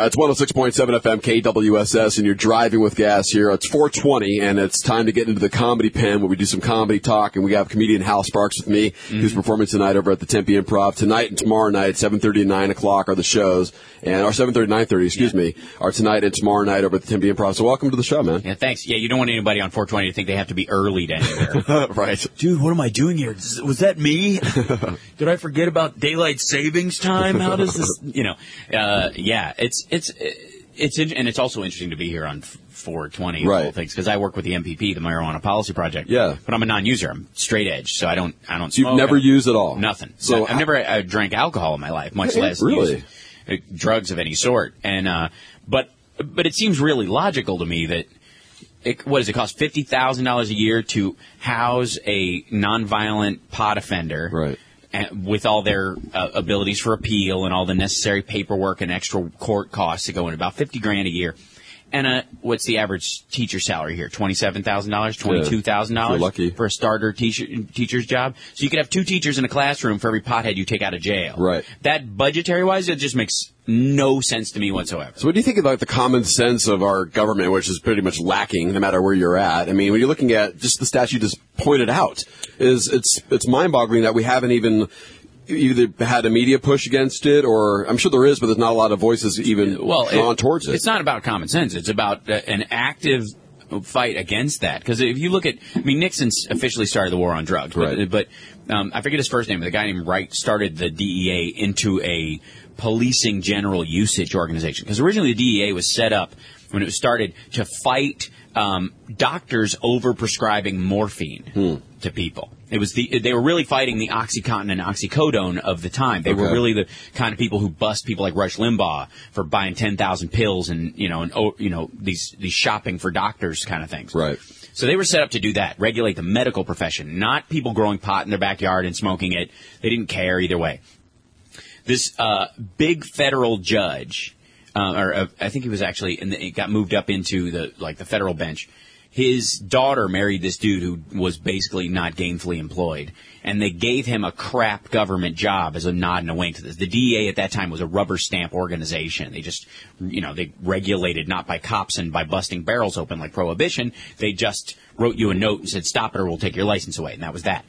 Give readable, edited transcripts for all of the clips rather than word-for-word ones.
It's 106.7 FM KWSS, and you're driving with gas here. It's 4:20, and it's time to get into the Comedy Pen where we do some comedy talk, and we have comedian Hal Sparks with me, who's performing tonight over at the Tempe Improv. Tonight and tomorrow night, 7:30 and 9 o'clock are the shows, and our 7:30 and 9:30, excuse me, are tonight and tomorrow night over at the Tempe Improv. So welcome to the show, man. Yeah, thanks. Yeah, you don't want anybody on 4:20 to think they have to be early to anywhere. Right. Dude, what am I doing here? Was that me? Did I forget about daylight savings time? How does this, yeah, it's and it's also interesting to be here on 420 and all things, because I work with the MPP, the Marijuana Policy Project. Yeah. But I'm a non-user. I'm straight edge, so I don't smoke. You've never used at all? Nothing. So I've never drank alcohol in my life, much less really drugs of any sort. And but it seems really logical to me that what does it cost $50,000 a year to house a nonviolent pot offender? Right. With all their abilities for appeal and all the necessary paperwork and extra court costs that go in, about $50,000 a year. And what's the average teacher salary here? $27,000, $22,000 for a starter teacher's job. So you could have two teachers in a classroom for every pothead you take out of jail. Right. That budgetary-wise, it just makes no sense to me whatsoever. So what do you think about the common sense of our government, which is pretty much lacking no matter where you're at? I mean, when you're looking at just the stats you just pointed out, it's mind-boggling that we haven't even either had a media push against it, or I'm sure there is, but there's not a lot of voices even drawn towards it. It's not about common sense. It's about an active fight against that. Because if you look at, I mean, Nixon officially started the war on drugs, but I forget his first name, but the guy named Wright started the DEA into a policing general usage organization. Because originally the DEA was set up when it was started to fight doctors over-prescribing morphine to people. It was they were really fighting the OxyContin and oxycodone of the time. They were really the kind of people who bust people like Rush Limbaugh for buying 10,000 pills and these shopping for doctors kind of things. Right. So they were set up to do that, regulate the medical profession, not people growing pot in their backyard and smoking it. They didn't care either way. This big federal judge, I think he was actually, and it got moved up into the federal bench. His daughter married this dude who was basically not gainfully employed, and they gave him a crap government job as a nod and a wink to this. The DEA at that time was a rubber stamp organization. They just, they regulated not by cops and by busting barrels open like Prohibition. They just wrote you a note and said, "Stop it or we'll take your license away," and that was that.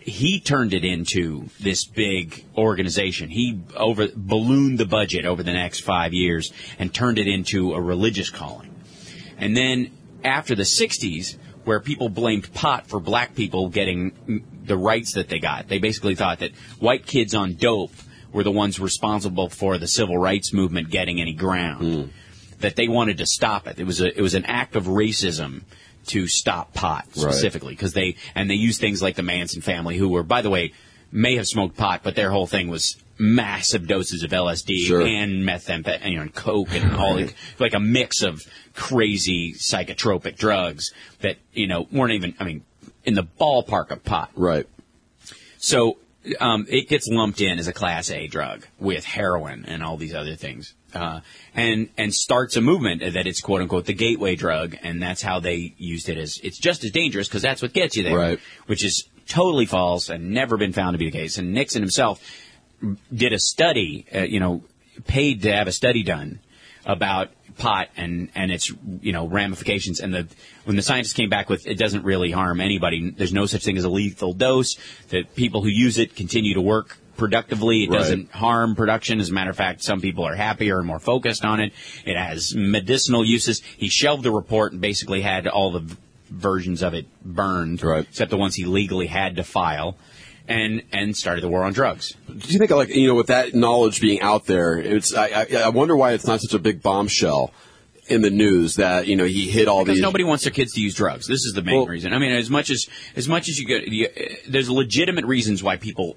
He turned it into this big organization. He ballooned the budget over the next 5 years and turned it into a religious calling. And then after the 60s, where people blamed pot for black people getting the rights that they got, they basically thought that white kids on dope were the ones responsible for the civil rights movement getting any ground, that they wanted to stop it. It was an act of racism to stop pot specifically, because they used things like the Manson family, who were, by the way, may have smoked pot, but their whole thing was massive doses of LSD and methamphetamine, and coke, and all like a mix of crazy psychotropic drugs that weren't even in the ballpark of pot. Right. So it gets lumped in as a Class A drug with heroin and all these other things. And starts a movement that it's, quote unquote, the gateway drug, and that's how they used it as it's just as dangerous because that's what gets you there, which is totally false and never been found to be the case. And Nixon himself did a study, paid to have a study done about pot and its ramifications, and when the scientists came back with it doesn't really harm anybody. There's no such thing as a lethal dose. The people who use it continue to work productively. It doesn't harm production. As a matter of fact, some people are happier and more focused on it. It has medicinal uses. He shelved the report and basically had all the versions of it burned, except the ones he legally had to file, and started the war on drugs. Do you think, with that knowledge being out there, I wonder why it's not such a big bombshell in the news that he hit all these. Because nobody wants their kids to use drugs. This is the main reason. I mean, as much as you get, there's legitimate reasons why people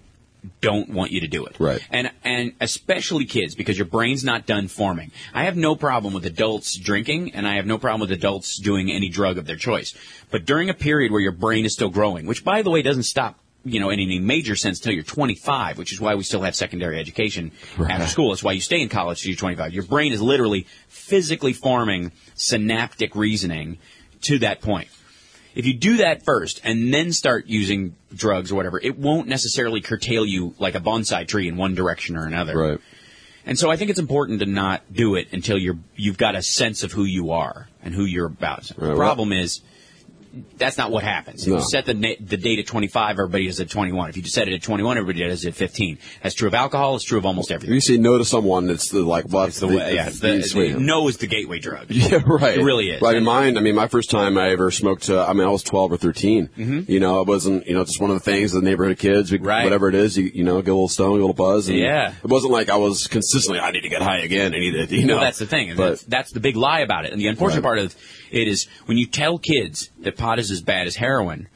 don't want you to do it. Right. And especially kids, because your brain's not done forming. I have no problem with adults drinking, and I have no problem with adults doing any drug of their choice. But during a period where your brain is still growing, which, by the way, doesn't stop in any major sense until you're 25, which is why we still have secondary education after school. It's why you stay in college till you're 25. Your brain is literally physically forming synaptic reasoning to that point. If you do that first and then start using drugs or whatever, it won't necessarily curtail you like a bonsai tree in one direction or another. Right. And so I think it's important to not do it until you've got a sense of who you are and who you're about. Right, the problem is that's not what happens. No. If you set the date at 25, everybody does it at 21. If you just set it at 21, everybody does it at 15. That's true of alcohol. It's true of almost everything. If you say no to someone, it's the like, well, it's the way. Yeah, the no is the gateway drug. Yeah, right. It really is. Right. In mine, I mean, my first time I ever smoked, I was 12 or 13. Mm-hmm. You know, it wasn't, just one of the things, the neighborhood kids, whatever it is, you get a little stoned, a little buzz. And yeah. It wasn't like I was consistently, I need to get high again. I need to, Well, that's the thing. But, that's the big lie about it. And the unfortunate part of it is when you tell kids that pot is as bad as heroin.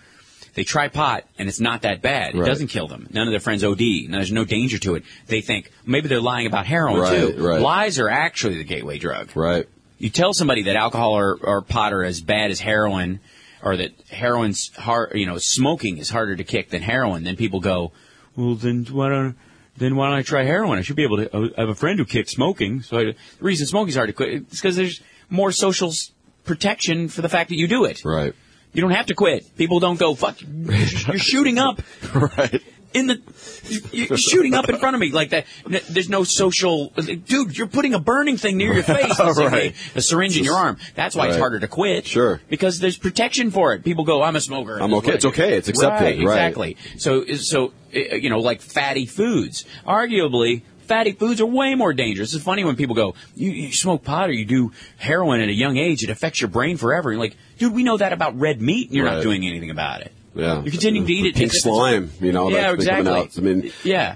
They try pot, and it's not that bad. It doesn't kill them. None of their friends OD. Now, there's no danger to it. They think, maybe they're lying about heroin, too. Right. Lies are actually the gateway drug. Right. You tell somebody that alcohol or pot are as bad as heroin, or that heroin's hard, smoking is harder to kick than heroin, then people go, well, then why don't I try heroin? I should be able to. I have a friend who kicked smoking. So the reason smoking's hard to quit is because there's more social protection for the fact that you do it. Right. You don't have to quit. People don't go, fuck, you're shooting up. Right. You're shooting up in front of me like that. There's no social, dude, you're putting a burning thing near your face. Right. A syringe in your arm. That's why it's harder to quit. Sure. Because there's protection for it. People go, I'm a smoker. I'm okay. It's okay. It's accepted. Right, exactly. So, like fatty foods. Arguably, fatty foods are way more dangerous. It's funny when people go, you smoke pot or you do heroin at a young age, it affects your brain forever. And like, dude, we know that about red meat, and you're not doing anything about it. Yeah. You're continuing to eat it. Pink slime, that's exactly. Coming out. I mean,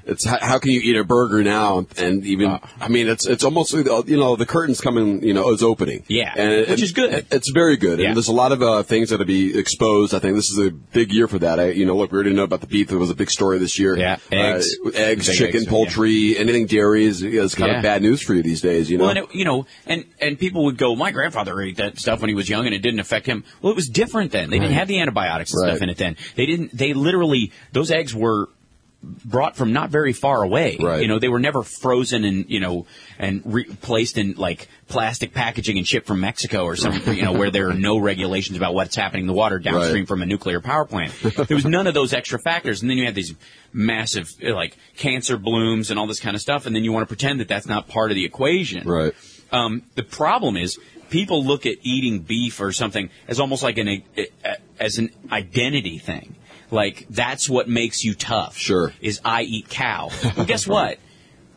it's how can you eat a burger now and even, it's almost, the curtain's coming, it's opening. Yeah, and which is good. It's very good. Yeah. And there's a lot of things that'll be exposed. I think this is a big year for that. We already know about the beef. It was a big story this year. Yeah, eggs, chicken, eggs, poultry, anything dairy is kind of bad news for you these days, Well, and, and people would go, my grandfather ate that stuff when he was young and it didn't affect him. Well, it was different then. They didn't have the antibiotics and stuff in it then. They literally, those eggs were brought from not very far away. Right. They were never frozen and, and replaced in like plastic packaging and shipped from Mexico or something, where there are no regulations about what's happening in the water downstream from a nuclear power plant. There was none of those extra factors. And then you had these massive, like cancer blooms and all this kind of stuff. And then you want to pretend that that's not part of the equation. Right. The problem is, people look at eating beef or something as almost like an identity thing. Like, that's what makes you tough. Sure. Is I eat cow. Well, guess what?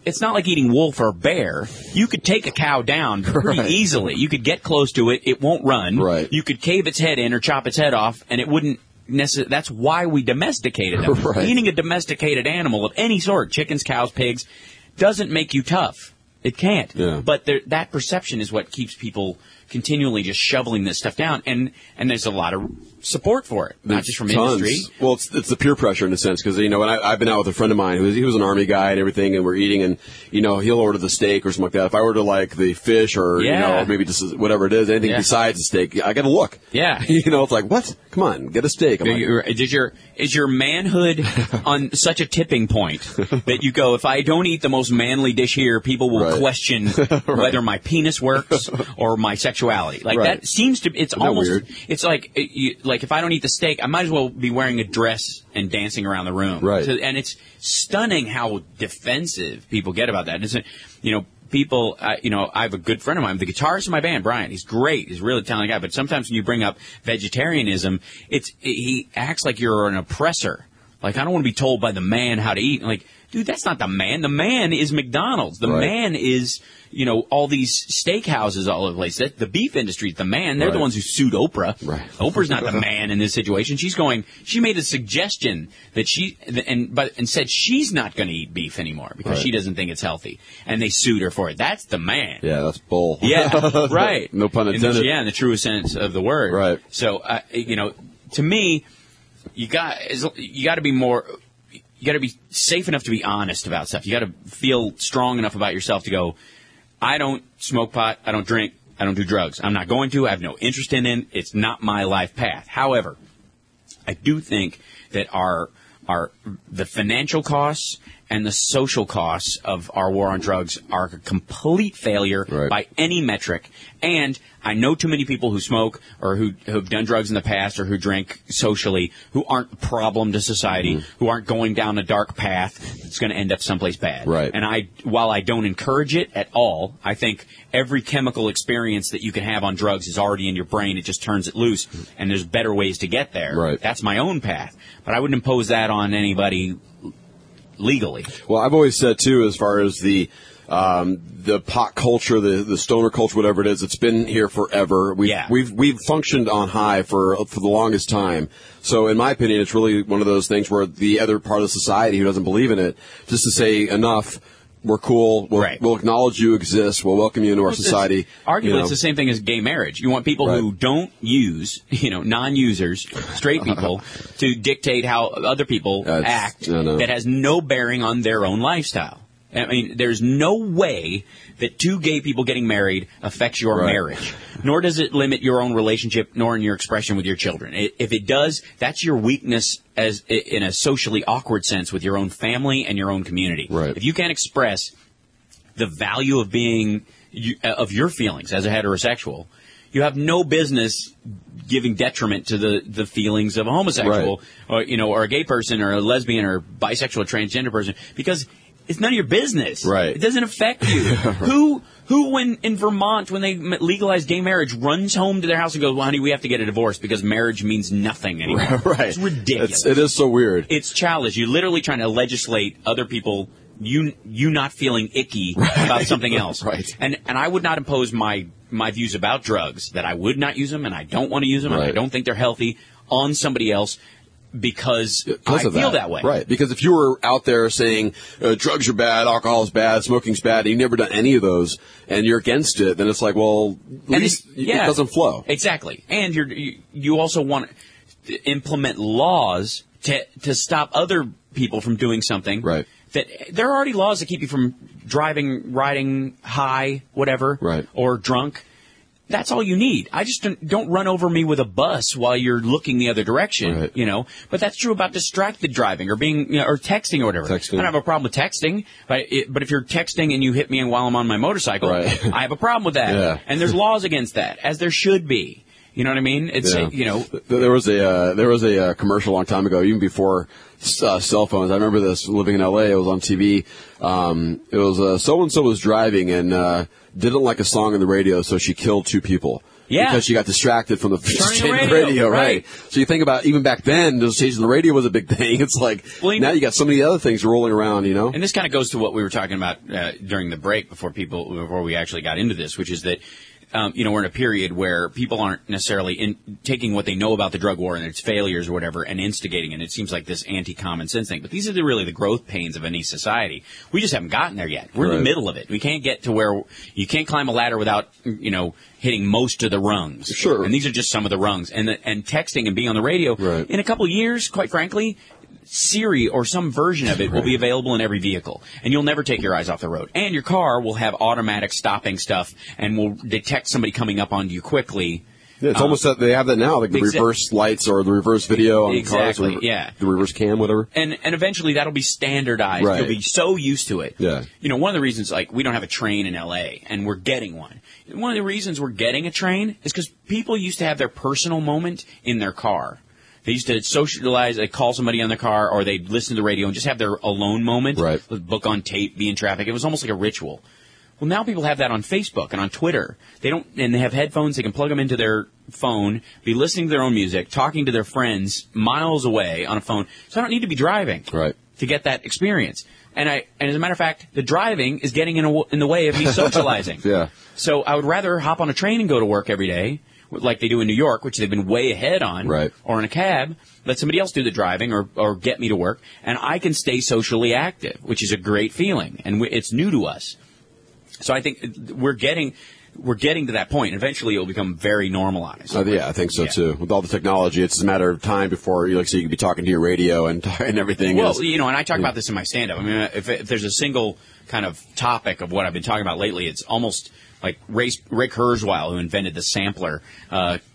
It's not like eating wolf or bear. You could take a cow down pretty easily. You could get close to it. It won't run. Right. You could cave its head in or chop its head off, and it wouldn't necessarily. That's why we domesticated them. Right. Eating a domesticated animal of any sort, chickens, cows, pigs, doesn't make you tough. It can't. Yeah. But that perception is what keeps people continually just shoveling this stuff down. And there's a lot of support for it, not just from industry. Well, it's the peer pressure in a sense because, and I've been out with a friend of mine. He was an Army guy and everything, and we're eating, and, he'll order the steak or something like that. If I order, like, the fish or, maybe just whatever it is, anything besides the steak, I got to look. Yeah. It's like, what? Come on, get a steak. I'm like, is your manhood on such a tipping point that you go, if I don't eat the most manly dish here, people will question whether my penis works or my sexuality. Like that seems to. It's almost. Weird? It's like if I don't eat the steak, I might as well be wearing a dress and dancing around the room. Right. So, and it's stunning how defensive people get about that. And it's, people. I have a good friend of mine, the guitarist in my band, Brian. He's great. He's a really talented guy. But sometimes when you bring up vegetarianism, he acts like you're an oppressor. Like, I don't want to be told by the man how to eat. I'm like, dude, that's not the man. The man is McDonald's. The man is, all these steakhouses all over the place. The beef industry is the man. They're the ones who sued Oprah. Right. Oprah's not the man in this situation. She's going, she made a suggestion that and said she's not going to eat beef anymore because she doesn't think it's healthy. And they sued her for it. That's the man. Yeah, that's bull. Yeah, right. No pun intended. In the truest sense of the word. Right. So, to me, you got to be safe enough to be honest about stuff. You got to feel strong enough about yourself to go, I don't smoke pot, I don't drink, I don't do drugs. I'm not going to. I have no interest in it. It's not my life path. However, I do think that the financial costs and the social costs of our war on drugs are a complete failure by any metric. And I know too many people who smoke or who've done drugs in the past or who drink socially who aren't a problem to society, who aren't going down a dark path that's going to end up someplace bad. Right. And while I don't encourage it at all, I think every chemical experience that you can have on drugs is already in your brain. It just turns it loose, and there's better ways to get there. Right. That's my own path. But I wouldn't impose that on anybody legally. Well, I've always said, too, as far as the pot culture, the stoner culture, whatever it is, it's been here forever. We've functioned on high for the longest time. So in my opinion, it's really one of those things where the other part of society who doesn't believe in it, just to say enough, we're cool, we'll acknowledge you exist, we'll welcome you into our society. It's the same thing as gay marriage. You want people who don't use, non-users, straight people, to dictate how other people act that has no bearing on their own lifestyle. I mean, there's no way that two gay people getting married affects your marriage, nor does it limit your own relationship, nor in your expression with your children. If it does, that's your weakness as in a socially awkward sense with your own family and your own community. Right. If you can't express the value of being of your feelings as a heterosexual, you have no business giving detriment to the feelings of a homosexual, or a gay person, or a lesbian, or bisexual, transgender person, because it's none of your business. Right. It doesn't affect you. Who when in Vermont, when they legalized gay marriage, runs home to their house and goes, well, honey, we have to get a divorce because marriage means nothing anymore. Right. It's ridiculous. It is so weird. It's childish. You're literally trying to legislate other people, you not feeling icky about something else. Right. And I would not impose my views about drugs, that I would not use them and I don't want to use them and I don't think they're healthy, on somebody else. Because I feel that way. Right. Because if you were out there saying drugs are bad, alcohol is bad, smoking's bad, and you've never done any of those, and you're against it, then it's like, well, at least it doesn't flow. Exactly. And you also want to implement laws to stop other people from doing something. Right. That there are already laws that keep you from driving, riding high, whatever, or drunk. That's all you need. I just don't run over me with a bus while you're looking the other direction, But that's true about distracted driving or being, or texting or whatever. I don't have a problem with texting, but if you're texting and you hit me while I'm on my motorcycle, I have a problem with that. Yeah. And there's laws against that, as there should be. You know what I mean? It's there was a commercial a long time ago, even before cell phones. I remember this living in L.A. It was on TV. It was so and so was driving and didn't like a song on the radio, so she killed two people. Yeah. Because she got distracted from the radio. Right. So you think about, even back then, the station the radio was a big thing. It's like, now you got so many other things rolling around, And this kind of goes to what we were talking about during the break before we actually got into this, which is that, we're in a period where people aren't necessarily taking what they know about the drug war and its failures or whatever and instigating it. It seems like this anti-common sense thing. But these are really the growth pains of any society. We just haven't gotten there yet. We're in the middle of it. We can't get to where you can't climb a ladder without, hitting most of the rungs. Sure. And these are just some of the rungs. And texting and being on the radio, in a couple of years, quite frankly, Siri or some version of it will be available in every vehicle, and you'll never take your eyes off the road. And your car will have automatic stopping stuff and will detect somebody coming up on you quickly. Yeah, it's almost that they have that now, like the reverse lights or the reverse video on cars, the reverse cam, whatever. And eventually that'll be standardized. Right. You'll be so used to it. Yeah. One of the reasons, we don't have a train in L.A., and we're getting one. One of the reasons we're getting a train is because people used to have their personal moment in their car. They used to socialize, they'd call somebody on the car, or they'd listen to the radio and just have their alone moment, book on tape, be in traffic. It was almost like a ritual. Well, now people have that on Facebook and on Twitter. They have headphones, they can plug them into their phone, be listening to their own music, talking to their friends miles away on a phone. So I don't need to be driving to get that experience. And as a matter of fact, the driving is getting in the way of me socializing. Yeah. So I would rather hop on a train and go to work every day, like they do in New York, which they've been way ahead on, or in a cab, let somebody else do the driving or get me to work, and I can stay socially active, which is a great feeling, and it's new to us. So I think we're getting we're getting to that point. Eventually, it'll become very normalized. Yeah, I think so, too. With all the technology, it's a matter of time before, like, so you can be talking to your radio and everything. Well, you know, and I talk about this in my stand-up. I mean, if there's a single kind of topic of what I've been talking about lately, it's almost like Ray Kurzweil, who invented the sampler,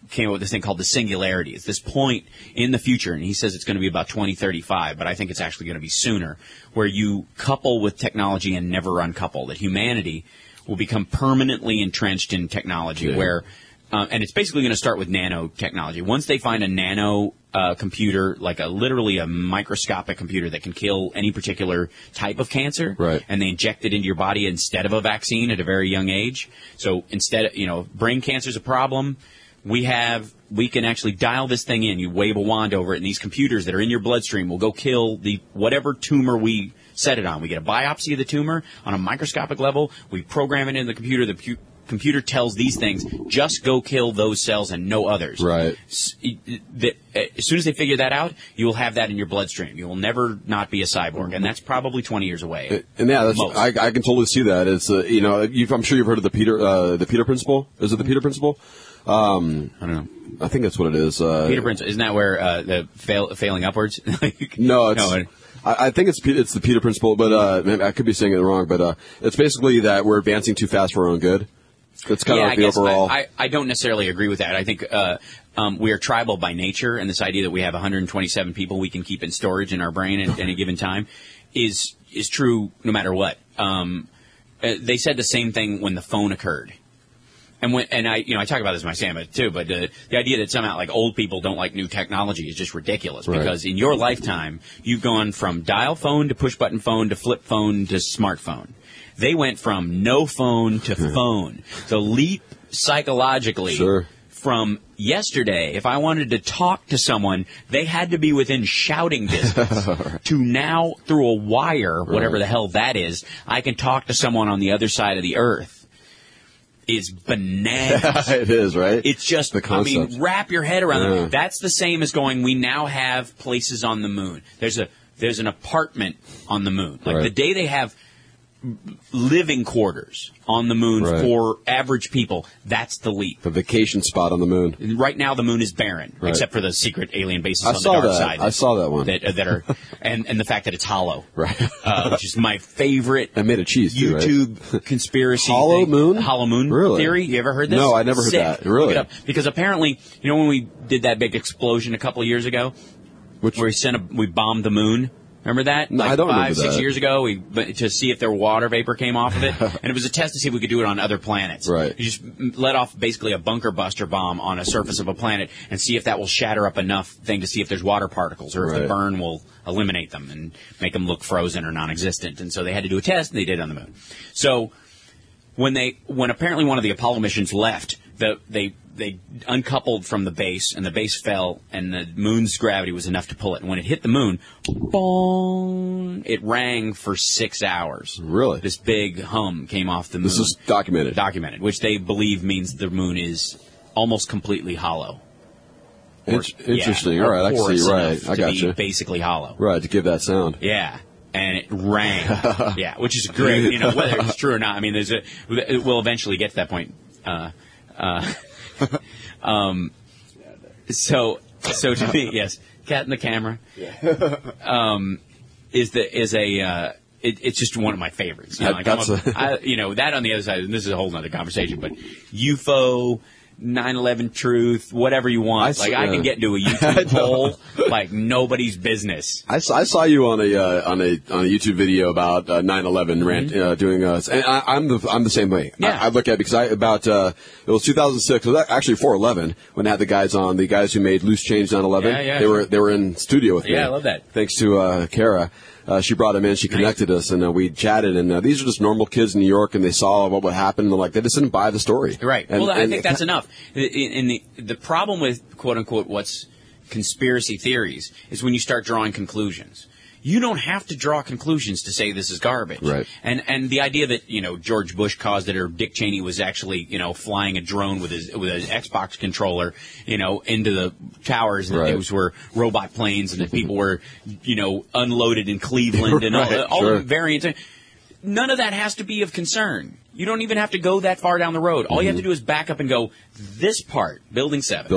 came up with this thing called the singularity. It's this point in the future, and he says it's going to be about 2035, but I think it's actually going to be sooner, where you couple with technology and never uncouple, that humanity will become permanently entrenched in technology where and it's basically going to start with nanotechnology. Once they find a nano computer, like literally a microscopic computer that can kill any particular type of cancer, and they inject it into your body instead of a vaccine at a very young age. So instead of, brain cancer is a problem, we can actually dial this thing in. You wave a wand over it, and these computers that are in your bloodstream will go kill the whatever tumor we set it on. We get a biopsy of the tumor on a microscopic level. We program it in the computer. The computer tells these things, just go kill those cells and no others. Right. As soon as they figure that out, you will have that in your bloodstream. You will never not be a cyborg, and that's probably 20 years away. I can totally see that. It's I'm sure you've heard of the Peter Principle. Is it the Peter Principle? I don't know. I think that's what it is. Peter Principle, isn't that where the failing upwards? I think it's the Peter Principle, but I could be saying it wrong. But it's basically that we're advancing too fast for our own good. That's kind of like the overall. I don't necessarily agree with that. I think we are tribal by nature, and this idea that we have 127 people we can keep in storage in our brain at any given time is true no matter what. They said the same thing when the phone occurred. And I talk about this in my stand-up too, but the idea that somehow like old people don't like new technology is just ridiculous. Right. Because in your lifetime, you've gone from dial phone to push-button phone to flip phone to smartphone. They went from no phone to phone. The leap psychologically from yesterday, if I wanted to talk to someone, they had to be within shouting distance to now through a wire, whatever the hell that is, I can talk to someone on the other side of the earth. Is bananas. It is, right? It's just, the concept. I mean, wrap your head around that. That's the same as going, we now have places on the moon. There's an apartment on the moon. Like the day they have living quarters on the moon for average people, that's the leap. The vacation spot on the moon. Right now the moon is barren, except for the secret alien bases on the dark side. I saw that one. That are, and the fact that it's hollow, which is my favorite YouTube conspiracy hollow thing. Moon? Hollow moon theory. You ever heard this? No, I never heard that. Really? Look it up. Because apparently, when we did that big explosion a couple of years ago, where we bombed the moon. Remember that? No, I don't remember that. 6 years ago, to see if their water vapor came off of it. And it was a test to see if we could do it on other planets. Right. You just let off basically a bunker buster bomb on a surface of a planet and see if that will shatter up enough thing to see if there's water particles or if the burn will eliminate them and make them look frozen or non-existent. And so they had to do a test, and they did it on the moon. So when apparently one of the Apollo missions left, they uncoupled from the base, and the base fell, and the moon's gravity was enough to pull it. And when it hit the moon, boom, it rang for 6 hours. Really? This big hum came off the moon. This is documented. Documented, which they believe means the moon is almost completely hollow. Interesting. All right, I see. Right, I got you. Basically hollow. Right, to give that sound. Yeah. And it rang. Yeah, which is great. Whether it's true or not, I mean, we'll eventually get to that point. So to me, yes, cat in the camera, it's just one of my favorites. That on the other side, and this is a whole other conversation, but UFO, 9/11 truth, whatever you want. I can get into a YouTube poll like nobody's business. I saw you on a YouTube video about 9/11 rant doing us, and I'm the same way. Yeah. I look at it because it was 2006. It was actually 4/11 when I had the guys who made Loose Change 9/11. Yeah, they were in studio with me. Yeah, I love that. Thanks to Kara. She brought him in. She connected us, and we chatted. And these are just normal kids in New York, and they saw what would happen. And they're like, they just didn't buy the story. Right. And, I think that's enough. And the problem with, quote, unquote, what's conspiracy theories is when you start drawing conclusions. You don't have to draw conclusions to say this is garbage. Right. And the idea that, George Bush caused it or Dick Cheney was actually, flying a drone with his Xbox controller, into the towers and those were robot planes and that people were, unloaded in Cleveland and all the variants. None of that has to be of concern. You don't even have to go that far down the road. All you have to do is back up and go, this part, Building 7,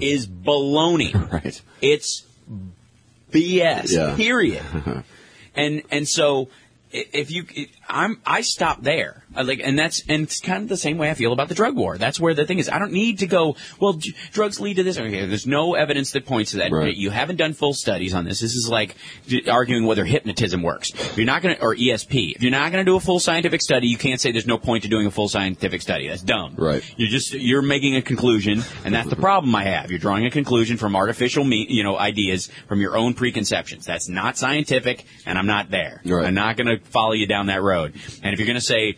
is baloney. Right. It's BS, period. And so if you, I stop there. And it's kind of the same way I feel about the drug war. That's where the thing is. I don't need to go, well, drugs lead to this. Okay, there's no evidence that points to that. Right. You haven't done full studies on this. This is like arguing whether hypnotism works. If you're not going to, or ESP. If you're not going to do a full scientific study, you can't say there's no point to doing a full scientific study. That's dumb. Right. You're making a conclusion, and that's the problem I have. You're drawing a conclusion from artificial, ideas from your own preconceptions. That's not scientific, and I'm not there. Right. I'm not going to follow you down that road. And if you're going to say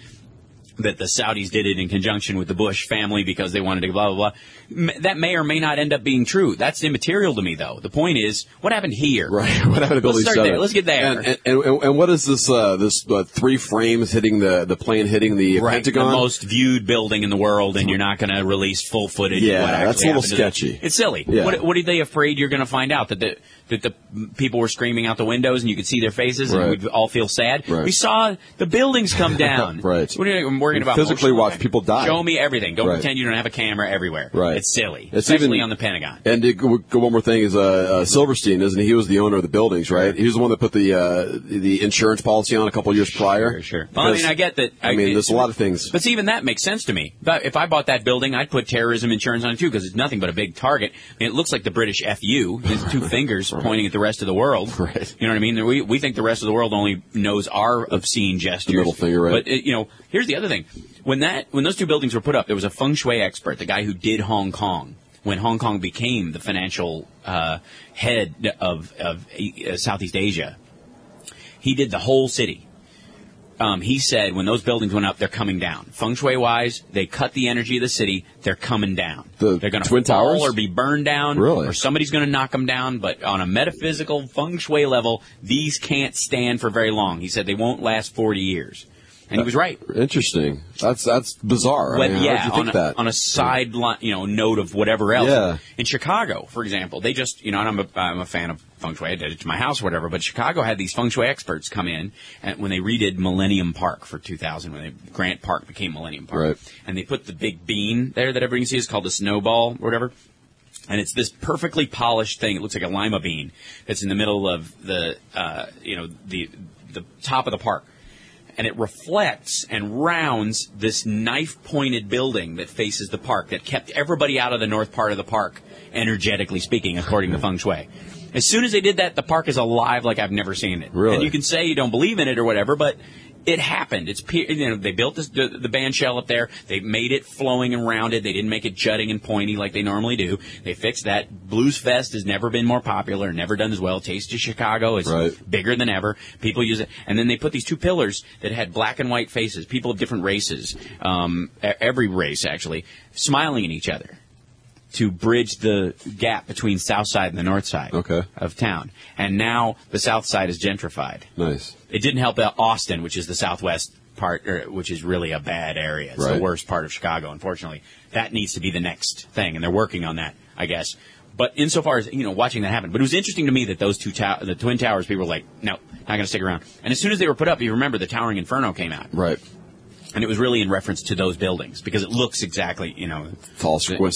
that the Saudis did it in conjunction with the Bush family because they wanted to blah, blah, blah. That may or may not end up being true. That's immaterial to me, though. The point is, what happened here? Right. What happened to Building 7? Let's get there. And what is this three frames hitting the plane hitting the Pentagon? Right, the most viewed building in the world, and you're not going to release full footage. Yeah, that's a little sketchy. It's silly. Yeah. What are they afraid you're going to find out? That the people were screaming out the windows and you could see their faces and we'd all feel sad. Right. We saw the buildings come down. Right. What are you worrying about? Physically watch people die. Show me everything. Don't pretend you don't have a camera everywhere. Right. It's silly. Especially even on the Pentagon. And one more thing is Silverstein, isn't he? He was the owner of the buildings, right? He was the one that put the insurance policy on a couple years prior. Sure. Well, I get that. There's a lot of things. But see, even that makes sense to me. If I bought that building, I'd put terrorism insurance on it, too, because it's nothing but a big target. I mean, it looks like the British FU. There's two fingers. Pointing at the rest of the world. Right. You know what I mean? We think the rest of the world only knows our obscene gestures. The middle finger, right? But, here's the other thing. When those two buildings were put up, there was a Feng Shui expert, the guy who did Hong Kong, when Hong Kong became the financial head of Southeast Asia. He did the whole city. He said when those buildings went up, they're coming down. Feng Shui-wise, they cut the energy of the city. They're coming down. They're going to fall or be burned down. Really? Or somebody's going to knock them down. But on a metaphysical Feng Shui level, these can't stand for very long. He said they won't last 40 years. And he was right. Interesting. That's bizarre. But, how did you think that? On a sideline, note of whatever else. Yeah. In Chicago, for example, they just, and I'm a fan of Feng Shui. I did it to my house or whatever. But Chicago had these Feng Shui experts come in and when they redid Millennium Park for 2000, Grant Park became Millennium Park. Right. And they put the big bean there that everybody can see. It's called the snowball or whatever. And it's this perfectly polished thing. It looks like a lima bean that's in the middle of the top of the park. And it reflects and rounds this knife-pointed building that faces the park that kept everybody out of the north part of the park, energetically speaking, according to Feng Shui. As soon as they did that, the park is alive like I've never seen it. Really? And you can say you don't believe in it or whatever, but it happened. It's they built the band shell up there. They made it flowing and rounded. They didn't make it jutting and pointy like they normally do. They fixed that. Blues Fest has never been more popular, never done as well. Taste of Chicago is bigger than ever. People use it. And then they put these two pillars that had black and white faces, people of different races, every race actually, smiling at each other to bridge the gap between south side and the north side of town. And now the south side is gentrified. Nice. It didn't help out Austin, which is the southwest part, which is really a bad area. It's the worst part of Chicago, unfortunately. That needs to be the next thing, and they're working on that, I guess. But insofar as, watching that happen. But it was interesting to me that those the Twin Towers, people were like, no, not going to stick around. And as soon as they were put up, you remember the Towering Inferno came out. Right. And it was really in reference to those buildings because it looks exactly, squares,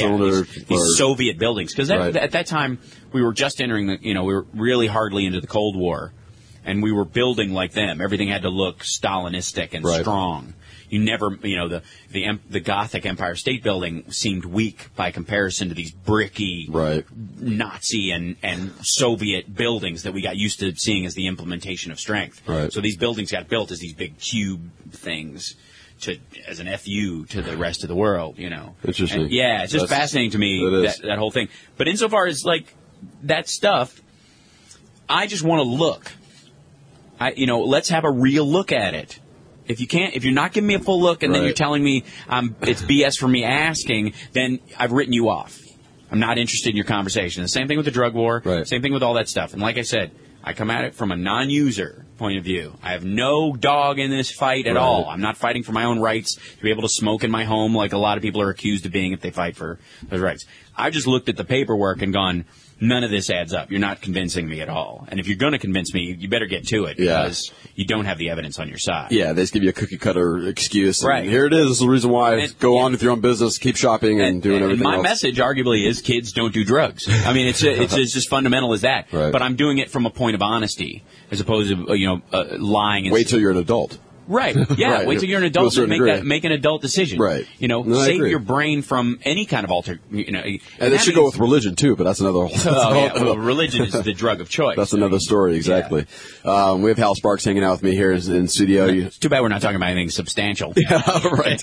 cylinder, these Soviet buildings. Because at that time we were just entering we were really hardly into the Cold War, and we were building like them. Everything had to look Stalinistic and strong. You never, the Gothic Empire State Building seemed weak by comparison to these bricky Nazi and Soviet buildings that we got used to seeing as the implementation of strength. Right. So these buildings got built as these big cube things as an FU to the rest of the world, Interesting. And it's just fascinating to me, that whole thing. But insofar as, that stuff, I just want to look. Let's have a real look at it. If you're not giving me a full look and then you're telling me it's BS for me asking, then I've written you off. I'm not interested in your conversation. The same thing with the drug war. Right. Same thing with all that stuff. And like I said, I come at it from a non-user point of view. I have no dog in this fight at all. I'm not fighting for my own rights to be able to smoke in my home like a lot of people are accused of being if they fight for those rights. I've just looked at the paperwork and gone, none of this adds up. You're not convincing me at all. And if you're going to convince me, you better get to it because you don't have the evidence on your side. Yeah, they just give you a cookie-cutter excuse. And here it is. This is the reason why. Go on with your own business. Keep shopping and doing everything else. My message, arguably, is kids don't do drugs. I mean, it's as fundamental as that. Right. But I'm doing it from a point of honesty as opposed to lying. And wait till you're an adult. Right. Yeah. Right. Wait till you're an adult to make an adult decision. Right. Save your brain from any kind of alter. And it should go with religion too, but that's another whole. Well, religion is the drug of choice. That's another story, exactly. Yeah. We have Hal Sparks hanging out with me here in studio. It's too bad we're not talking about anything substantial. Yeah. Right.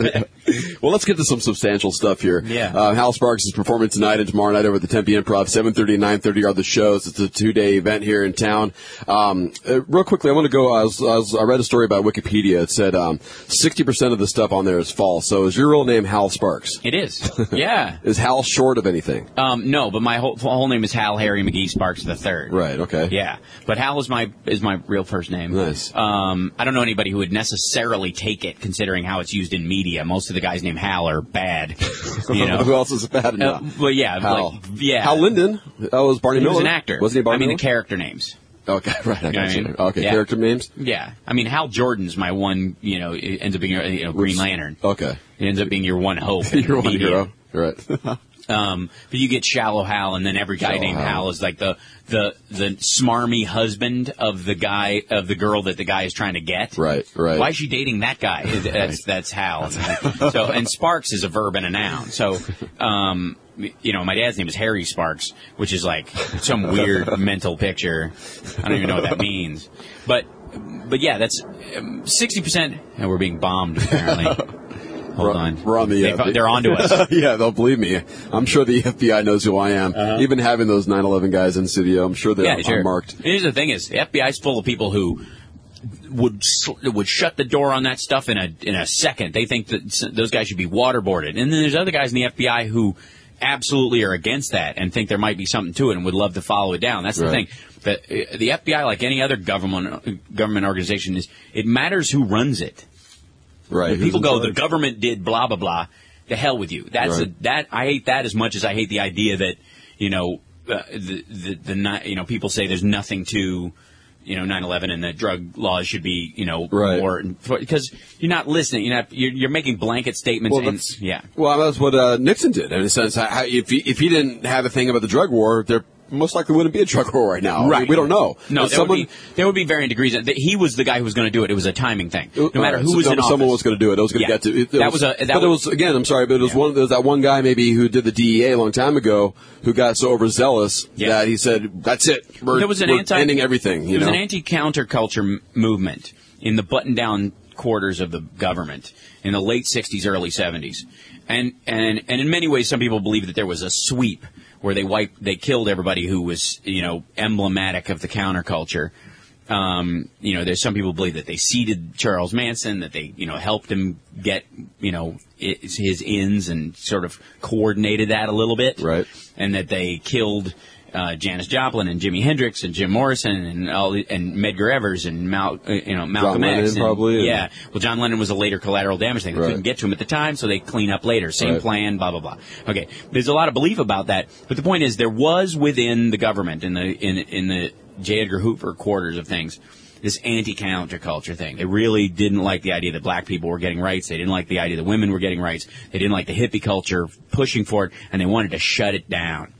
Well, let's get to some substantial stuff here. Yeah. Hal Sparks is performing tonight and tomorrow night over at the Tempe Improv. 7:30 and 9:30 are the shows. It's a 2-day event here in town. Real quickly, I want to go. I read a story about Wikipedia. It said 60% of the stuff on there is false. So is your real name Hal Sparks? It is. Yeah. Is Hal short of anything? No, but my whole name is Hal Harry McGee Sparks III. Right. Okay. Yeah, but Hal is my real first name. Nice. I don't know anybody who would necessarily take it, considering how it's used in media. Most of the guys named Hal are bad. Who else is bad enough? Well, yeah. Hal. Hal Linden. That was Barney Miller. He was an actor. Wasn't he Barney Miller? I mean, the character names. Okay, right. I got you. Okay, yeah. Character names? Yeah. I mean, Hal Jordan's my one, it ends up being Green Lantern. Okay. It ends up being your one hope. Your one hero. Right. But you get Shallow Hal, and then every guy named Hal is like the smarmy husband of the girl that the guy is trying to get. Right, right. Why is she dating that guy? That's Hal. So, and Sparks is a verb and a noun. So, my dad's name is Harry Sparks, which is like some weird mental picture. I don't even know what that means. But yeah, that's 60%. And we're being bombed, apparently. Hold on. We're on the they're onto us. Yeah, they'll believe me. I'm sure the FBI knows who I am. Uh-huh. Even having those 9/11 guys in studio, I'm sure they're unmarked. Here's the thing is, the FBI's full of people who would shut the door on that stuff in a second. They think that those guys should be waterboarded. And then there's other guys in the FBI who absolutely are against that and think there might be something to it and would love to follow it down. That's the thing. The FBI, like any other government organization, it matters who runs it. Right. When people go, the government did blah, blah, blah. The hell with you. I hate that as much as I hate the idea that, people say there's nothing to, 9/11 and the drug laws should be, more, because you're not listening. You're making blanket statements. Well, that's what Nixon did in a sense. If he didn't have a thing about the drug war, there most likely wouldn't be a drug war right now. Right. We don't know. No, there would be varying degrees. He was the guy who was going to do it. It was a timing thing. No matter who was in office. Someone was going to do it. It was going to get to it. It was one. There was that one guy maybe who did the DEA a long time ago who got so overzealous that he said, that's it. We're ending everything. There was an anti-counterculture movement in the button-down quarters of the government in the late 60s, early 70s. And in many ways, some people believe that there was a sweep where they killed everybody who was, emblematic of the counterculture. There's some people believe that they seated Charles Manson, that they, helped him get, his ins and sort of coordinated that a little bit. Right. And that they killed Janis Joplin and Jimi Hendrix and Jim Morrison and Medgar Evers and Malcolm X. Lennon probably. Yeah. Well, John Lennon was a later collateral damage thing. They couldn't get to him at the time, so they clean up later. Same plan, blah, blah, blah. Okay. There's a lot of belief about that, but the point is there was within the government in the J. Edgar Hoover quarters of things this anti-counterculture thing. They really didn't like the idea that black people were getting rights. They didn't like the idea that women were getting rights. They didn't like the hippie culture pushing for it, and they wanted to shut it down.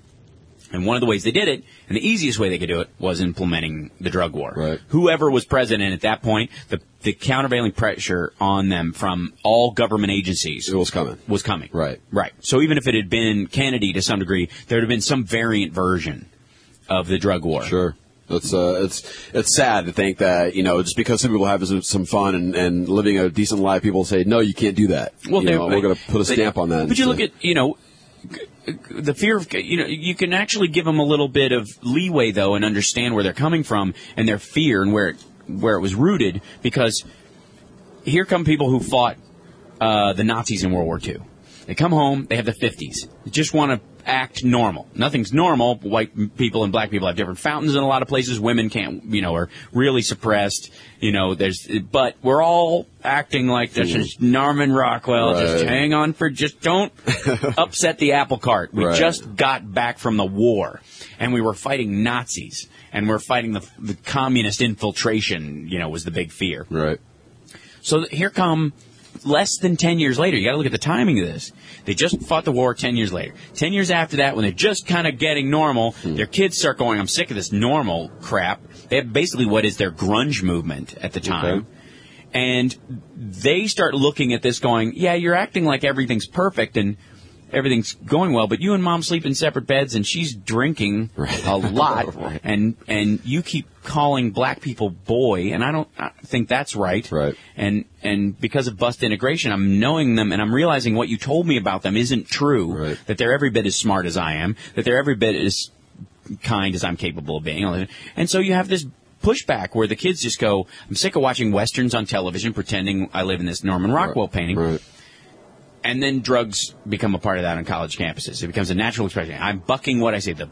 And one of the ways they did it, and the easiest way they could do it, was implementing the drug war. Right. Whoever was president at that point, the countervailing pressure on them from all government agencies was coming. Right. Right. So even if it had been Kennedy to some degree, there would have been some variant version of the drug war. Sure. It's sad to think that, just because some people have some fun and living a decent life, people say, no, you can't do that. Well, we're going to put a stamp on that. But you look at, the fear of, you can actually give them a little bit of leeway, though, and understand where they're coming from and their fear and where it was rooted, because here come people who fought the Nazis in World War II. They come home, they have the 50s. They just want to act normal. Nothing's normal. White people and black people have different fountains in a lot of places. Women can't, are really suppressed. But we're all acting like this is Norman Rockwell. Right. Just hang on just don't upset the apple cart. We just got back from the war, and we were fighting Nazis, and we're fighting the communist infiltration, was the big fear. Right. So here come less than 10 years later. You got to look at the timing of this. They just fought the war 10 years later. 10 years after that, when they're just kind of getting normal, their kids start going, I'm sick of this normal crap. They have basically what is their grunge movement at the time. Okay. And they start looking at this going, yeah, you're acting like everything's perfect and everything's going well, but you and Mom sleep in separate beds, and she's drinking a lot, and you keep calling black people boy, and I think that's right. Right. And because of bust integration, I'm knowing them, and I'm realizing what you told me about them isn't true, that they're every bit as smart as I am, that they're every bit as kind as I'm capable of being. And so you have this pushback where the kids just go, I'm sick of watching Westerns on television pretending I live in this Norman Rockwell painting. Right. And then drugs become a part of that on college campuses. It becomes a natural expression. I'm bucking what I say. The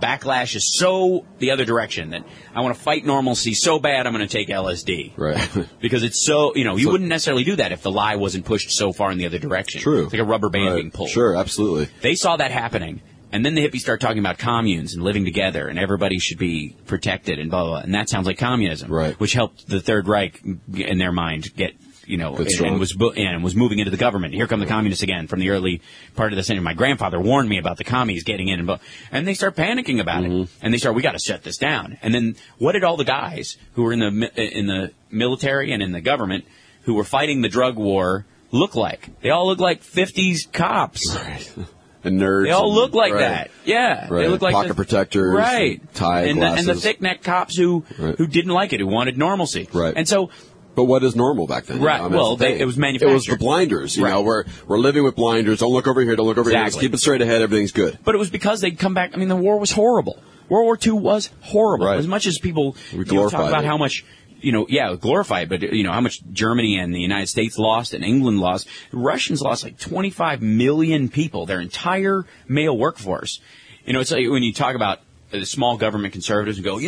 backlash is so the other direction that I want to fight normalcy so bad I'm going to take LSD. Right. Because it's so, you wouldn't necessarily do that if the lie wasn't pushed so far in the other direction. True. It's like a rubber band being pulled. Sure, absolutely. They saw that happening. And then the hippies start talking about communes and living together and everybody should be protected and blah, blah, blah. And that sounds like communism. Right. Which helped the Third Reich, in their mind, get... and was moving into the government. Here come the communists again from the early part of the century. My grandfather warned me about the commies getting in, and they start panicking about it. And they start, we got to shut this down. And then what did all the guys who were in the military and in the government who were fighting the drug war look like? They all look like 50s cops. Right. And nerds. They all look like that. Yeah. Right. They look like pocket protectors. Right. Tie glasses. And the thick-necked cops who didn't like it, who wanted normalcy. Right. And so... But what is normal back then? Right. It was manufactured. It was the blinders. We're living with blinders. Don't look over here. Don't look over here. Just keep it straight ahead. Everything's good. But it was because they'd come back. I mean, the war was horrible. World War II was horrible. Right. As much as people talk about how much, glorify it, but, how much Germany and the United States lost and England lost. The Russians lost like 25 million people, their entire male workforce. It's like when you talk about small government conservatives and go,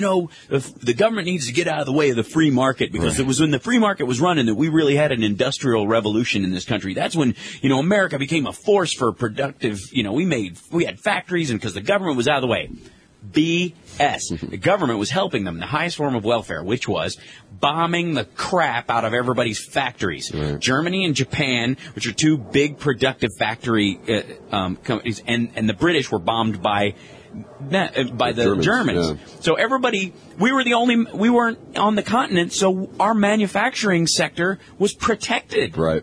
the government needs to get out of the way of the free market because it was when the free market was running that we really had an industrial revolution in this country. That's when, America became a force for productive, we had factories and because the government was out of the way. BS. The government was helping them, the highest form of welfare, which was bombing the crap out of everybody's factories. Right. Germany and Japan, which are two big productive factory companies, and the British were bombed by the Germans. Yeah. So everybody, we weren't on the continent, so our manufacturing sector was protected. Right.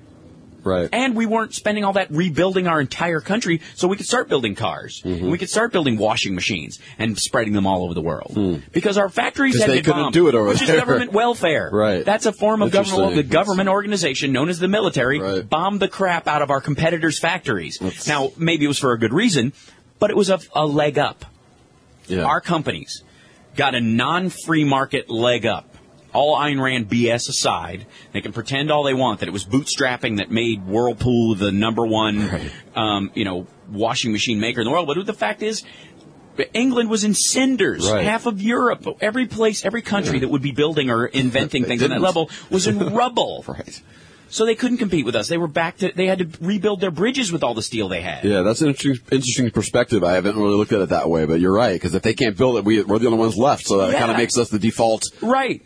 Right. And we weren't spending all that rebuilding our entire country, so we could start building cars. Mm-hmm. We could start building washing machines and spreading them all over the world. Because our factories had to couldn't do it over there. Which is government welfare. Right. That's a form of government. The government organization known as the military bombed the crap out of our competitors' factories. Now, maybe it was for a good reason, but it was a leg up. Yeah. Our companies got a non-free market leg up. All Ayn Rand BS aside, they can pretend all they want that it was bootstrapping that made Whirlpool the number one, washing machine maker in the world. But the fact is, England was in cinders. Right. Half of Europe, every place, every country that would be building or inventing things on that level was in rubble. Right. So they couldn't compete with us. They were they had to rebuild their bridges with all the steel they had. Yeah, that's an interesting perspective. I haven't really looked at it that way, but you're right, because if they can't build it, we're the only ones left. So that kind of makes us the default. Right.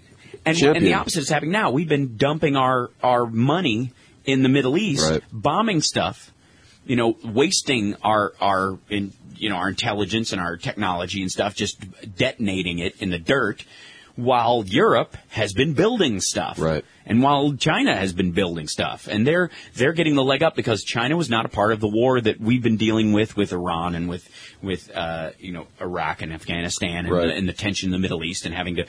And the opposite is happening now. We've been dumping our money in the Middle East, bombing stuff, wasting our intelligence and our technology and stuff, just detonating it in the dirt, while Europe has been building stuff. Right. And while China has been building stuff, and they're getting the leg up because China was not a part of the war that we've been dealing with Iran and with Iraq and Afghanistan and the tension in the Middle East and having to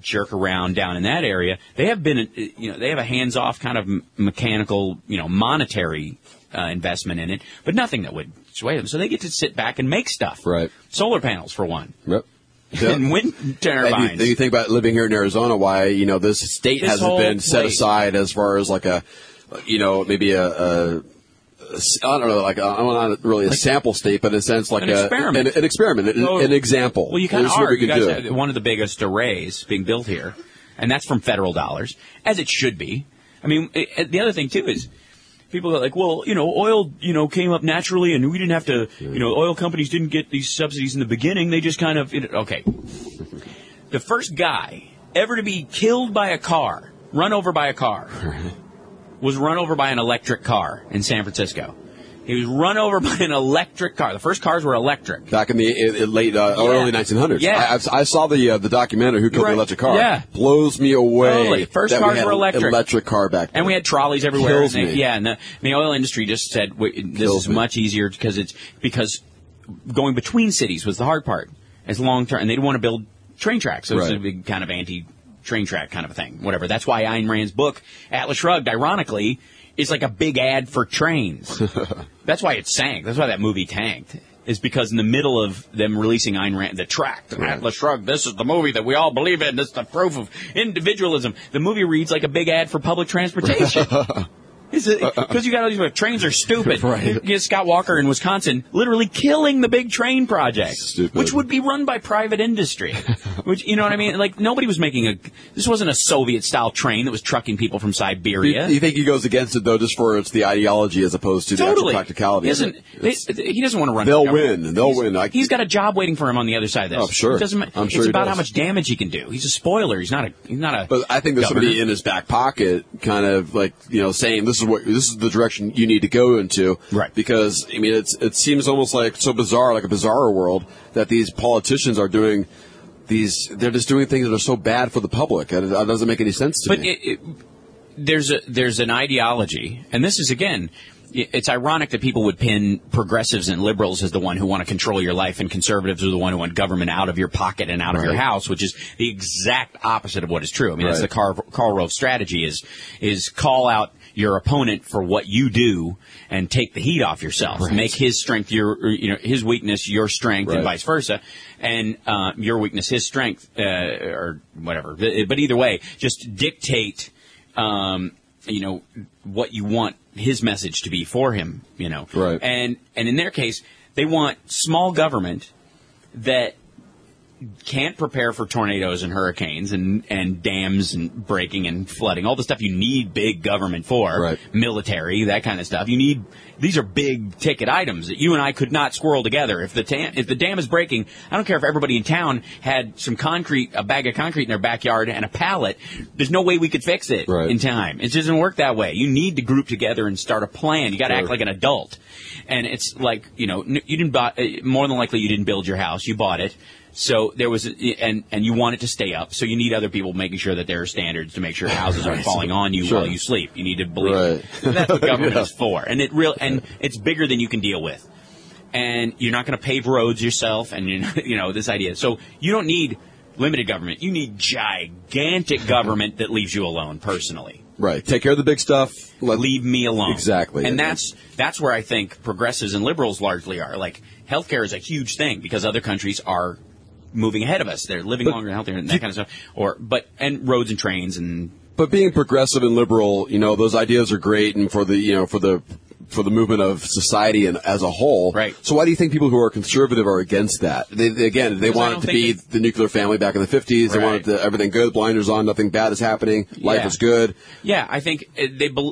jerk around down in that area. They have been, they have a hands-off kind of mechanical, monetary investment in it, but nothing that would sway them. So they get to sit back and make stuff. Right. Solar panels for one. Yep. And wind turbines. And you think about living here in Arizona, why, this state hasn't been set aside as far as like a, maybe a I don't know, like, I'm not really a sample state, but in a sense, like an experiment, an example. Well, you kind of are. You guys had one of the biggest arrays being built here, and that's from federal dollars, as it should be. I mean, the other thing, too, is people are like, well, you know, oil, you know, came up naturally, and we didn't have to, you know, oil companies didn't get these subsidies in the beginning. They just kind of, okay. The first guy ever to be killed by a car, run over by a car, was run over by an electric car in San Francisco. He was run over by an electric car. The first cars were electric. Back in the late, early 1900s. Yeah. I saw the documentary, Who Killed the Electric Car. Yeah. Blows me away. Totally. First cars were electric. Electric car back then. And we had trolleys everywhere. Kills me. Yeah, and the oil industry just said, this is much easier because going between cities was the hard part. It's long term. And they didn't want to build train tracks. So it was a big kind of anti-train track kind of a thing. Whatever. That's why Ayn Rand's book, Atlas Shrugged, ironically, it's like a big ad for trains. That's why it sank. That's why that movie tanked. Is because in the middle of them releasing Ayn Rand, the tract, Atlas Shrugged, this is the movie that we all believe in. This is the proof of individualism. The movie reads like a big ad for public transportation. Because you got all these trains are stupid. Right. Scott Walker in Wisconsin literally killing the big train project, which would be run by private industry. Which, you know what I mean? Like, nobody was making this wasn't a Soviet-style train that was trucking people from Siberia. You think he goes against it, though, just for it's the ideology as opposed to the actual practicality? He doesn't want to run. They'll win. They'll win. He's got a job waiting for him on the other side of this. Oh, sure. It's about how much damage he can do. He's a spoiler. He's not a But I think there's somebody in his back pocket kind of, like, you know, saying this is the direction you need to go into, right? Because I mean, it seems almost like so bizarre, like a bizarre world that these politicians are doing. They're just doing things that are so bad for the public. It doesn't make any sense to me. But there's an ideology, and this is again, it's ironic that people would pin progressives and liberals as the one who want to control your life, and conservatives are the one who want government out of your pocket and out of your house, which is the exact opposite of what is true. I mean, that's the Karl Rove strategy: is call out your opponent for what you do and take the heat off yourself. Right. Make his strength his weakness your strength, and vice versa, and your weakness his strength, or whatever. But either way, just dictate what you want his message to be for him, you know. Right. And in their case, they want small government that can't prepare for tornadoes and hurricanes and dams and breaking and flooding, all the stuff you need big government for, military, that kind of stuff. You need these are big ticket items that you and I could not squirrel together. If the dam is breaking, I don't care if everybody in town had a bag of concrete in their backyard and a pallet. There's no way we could fix it in time. It doesn't work that way. You need to group together and start a plan. You got to act like an adult. And it's like, you know, more than likely you didn't build your house. You bought it. So there was, and you want it to stay up. So you need other people making sure that there are standards to make sure houses aren't falling on you while you sleep. You need to believe it. That's what government is for, and it's bigger than you can deal with. And you're not going to pave roads yourself, and this idea. So you don't need limited government. You need gigantic government that leaves you alone personally. Right. Take care of the big stuff. Leave me alone. Exactly. And that's where I think progressives and liberals largely are. Like, healthcare is a huge thing because other countries are moving ahead of us. They're living longer and healthier and that kind of stuff. And roads and trains and. But being progressive and liberal, you know, those ideas are great and for the movement of society and as a whole. Right. So why do you think people who are conservative are against that? They want it to be the nuclear family back in the 50s. They want everything good, blinders on, nothing bad is happening, life is good. Yeah, I think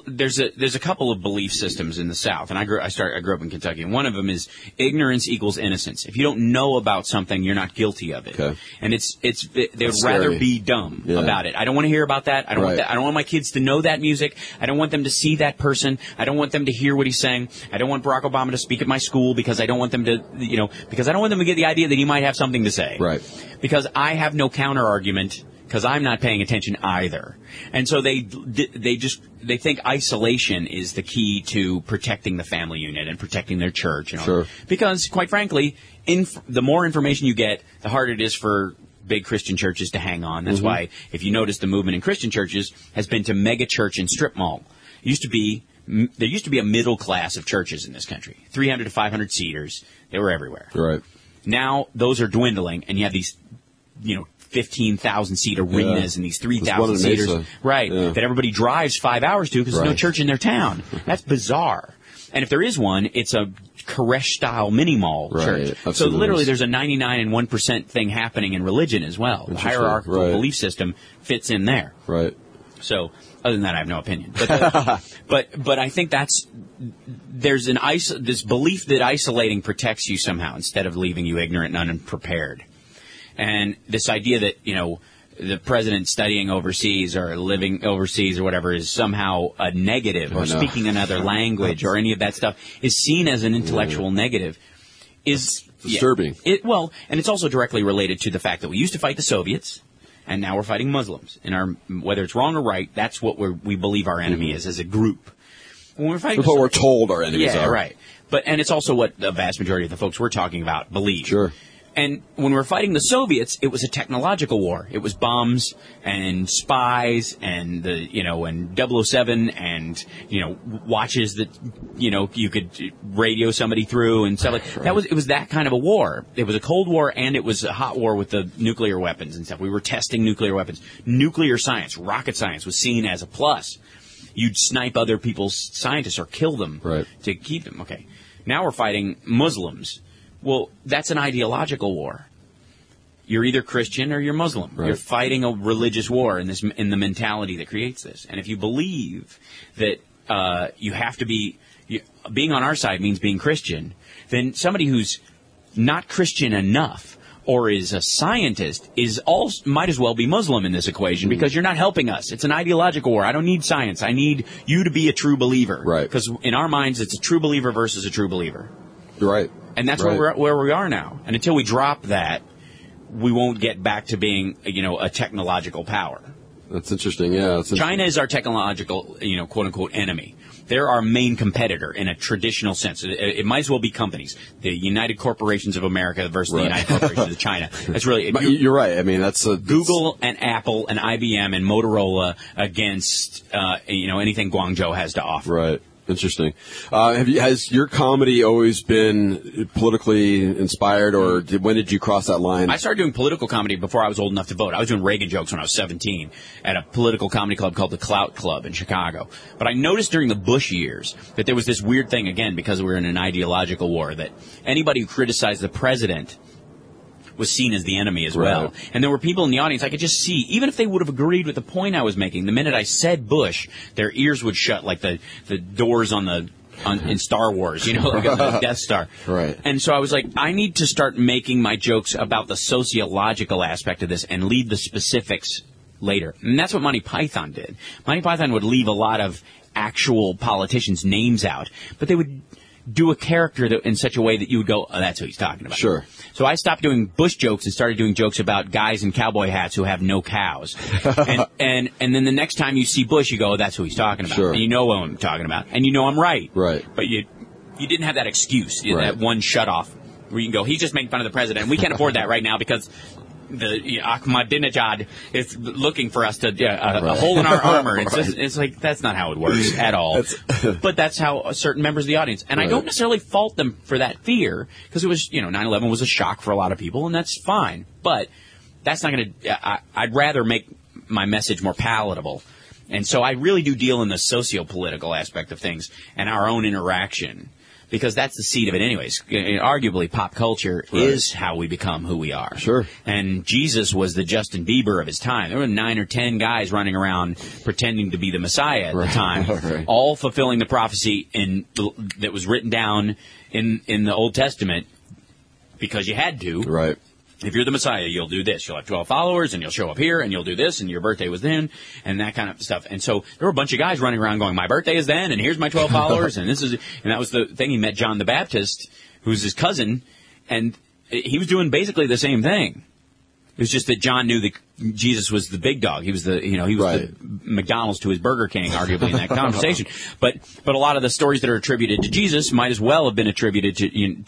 there's a couple of belief systems in the South, and I grew up in Kentucky, and one of them is ignorance equals innocence. If you don't know about something, you're not guilty of it. Okay. And they would rather be dumb about it. I don't want to hear about that. I don't want that. I don't want my kids to know that music. I don't want them to see that person. I don't want them to hear what he's saying. I don't want Barack Obama to speak at my school because I don't want them to, because I don't want them to get the idea that he might have something to say. Right. Because I have no counter argument because I'm not paying attention either. And so they think isolation is the key to protecting the family unit and protecting their church. You know? Sure. Because quite frankly, the more information you get, the harder it is for big Christian churches to hang on. That's why, if you notice, the movement in Christian churches has been to mega church and strip mall. It used to be a middle class of churches in this country, 300 to 500 seaters. They were everywhere. Right. Now those are dwindling, and you have these, 15,000 seat arenas and these 3,000 seaters, that everybody drives 5 hours to because there's no church in their town. That's bizarre. And if there is one, it's a Koresh-style mini-mall church. Absolutely. So literally there's a 99 and 1% thing happening in religion as well. The hierarchical belief system fits in there. Right. So other than that, I have no opinion. But but I think that's there's an this belief that isolating protects you somehow instead of leaving you ignorant and unprepared. And this idea that, you know, the president studying overseas or living overseas or whatever is somehow a negative or speaking another language or any of that stuff is seen as an intellectual negative is disturbing. Well, and it's also directly related to the fact that we used to fight the Soviets and now we're fighting Muslims. And our, whether it's wrong or right, that's what we believe our enemy is as a group. When we're fighting Soviets, we're told our enemies are. Yeah, right. And it's also what the vast majority of the folks we're talking about believe. Sure. And when we were fighting the Soviets, it was a technological war. It was bombs and spies and and 007 and watches that you could radio somebody through and stuff like that. It was that kind of a war. It was a Cold War and it was a hot war with the nuclear weapons and stuff. We were testing nuclear weapons. Nuclear science, rocket science was seen as a plus. You'd snipe other people's scientists or kill them to keep them. Okay. Now we're fighting Muslims. Well, that's an ideological war. You're either Christian or you're Muslim. Right. You're fighting a religious war in the mentality that creates this. And if you believe that you have to be being on our side means being Christian, then somebody who's not Christian enough or is a scientist might as well be Muslim in this equation because you're not helping us. It's an ideological war. I don't need science. I need you to be a true believer. Right. Because in our minds, it's a true believer versus a true believer. Right. And that's where we are now. And until we drop that, we won't get back to being, a technological power. That's interesting. Yeah. China is our technological, quote unquote enemy. They're our main competitor in a traditional sense. It might as well be companies. The United Corporations of America versus the United Corporations of China. That's really... You're right. I mean, that's Google and Apple and IBM and Motorola against, anything Guangzhou has to offer. Right. Interesting. Has your comedy always been politically inspired, or when did you cross that line? I started doing political comedy before I was old enough to vote. I was doing Reagan jokes when I was 17 at a political comedy club called the Clout Club in Chicago. But I noticed during the Bush years that there was this weird thing, again, because we were in an ideological war, that anybody who criticized the president was seen as the enemy as well. And there were people in the audience I could just see, even if they would have agreed with the point I was making, the minute I said Bush, their ears would shut like the doors in Star Wars, like the Death Star. Right. And so I was like, I need to start making my jokes about the sociological aspect of this and leave the specifics later. And that's what Monty Python did. Monty Python would leave a lot of actual politicians' names out, but they would do a character in such a way that you would go, oh, that's who he's talking about. Sure. So I stopped doing Bush jokes and started doing jokes about guys in cowboy hats who have no cows. and then the next time you see Bush, you go, oh, that's who he's talking about. Sure. And you know what I'm talking about. And you know I'm right. Right. But you didn't have that excuse, that one shutoff where you can go, he's just making fun of the president. We can't afford that right now because Ahmadinejad is looking for us to a hole in our armor. It's, it's like that's not how it works at all. But that's how certain members of the audience, and I don't necessarily fault them for that fear because it was 9/11 was a shock for a lot of people, and that's fine. But that's not going to. I'd rather make my message more palatable, and so I really do deal in the socio-political aspect of things and our own interaction. Because that's the seed of it anyways. Arguably, pop culture is how we become who we are. Sure. And Jesus was the Justin Bieber of his time. There were 9 or 10 guys running around pretending to be the Messiah at the time, all fulfilling the prophecy that was written down in the Old Testament because you had to. Right. If you're the Messiah, you'll do this. You'll have 12 followers, and you'll show up here, and you'll do this, and your birthday was then, and that kind of stuff. And so there were a bunch of guys running around going, my birthday is then, and here's my 12 followers, and this is, and that was the thing. He met John the Baptist, who's his cousin, and he was doing basically the same thing. It was just that John knew that Jesus was the big dog. He was the McDonald's to his Burger King, arguably, in that conversation. But a lot of the stories that are attributed to Jesus might as well have been attributed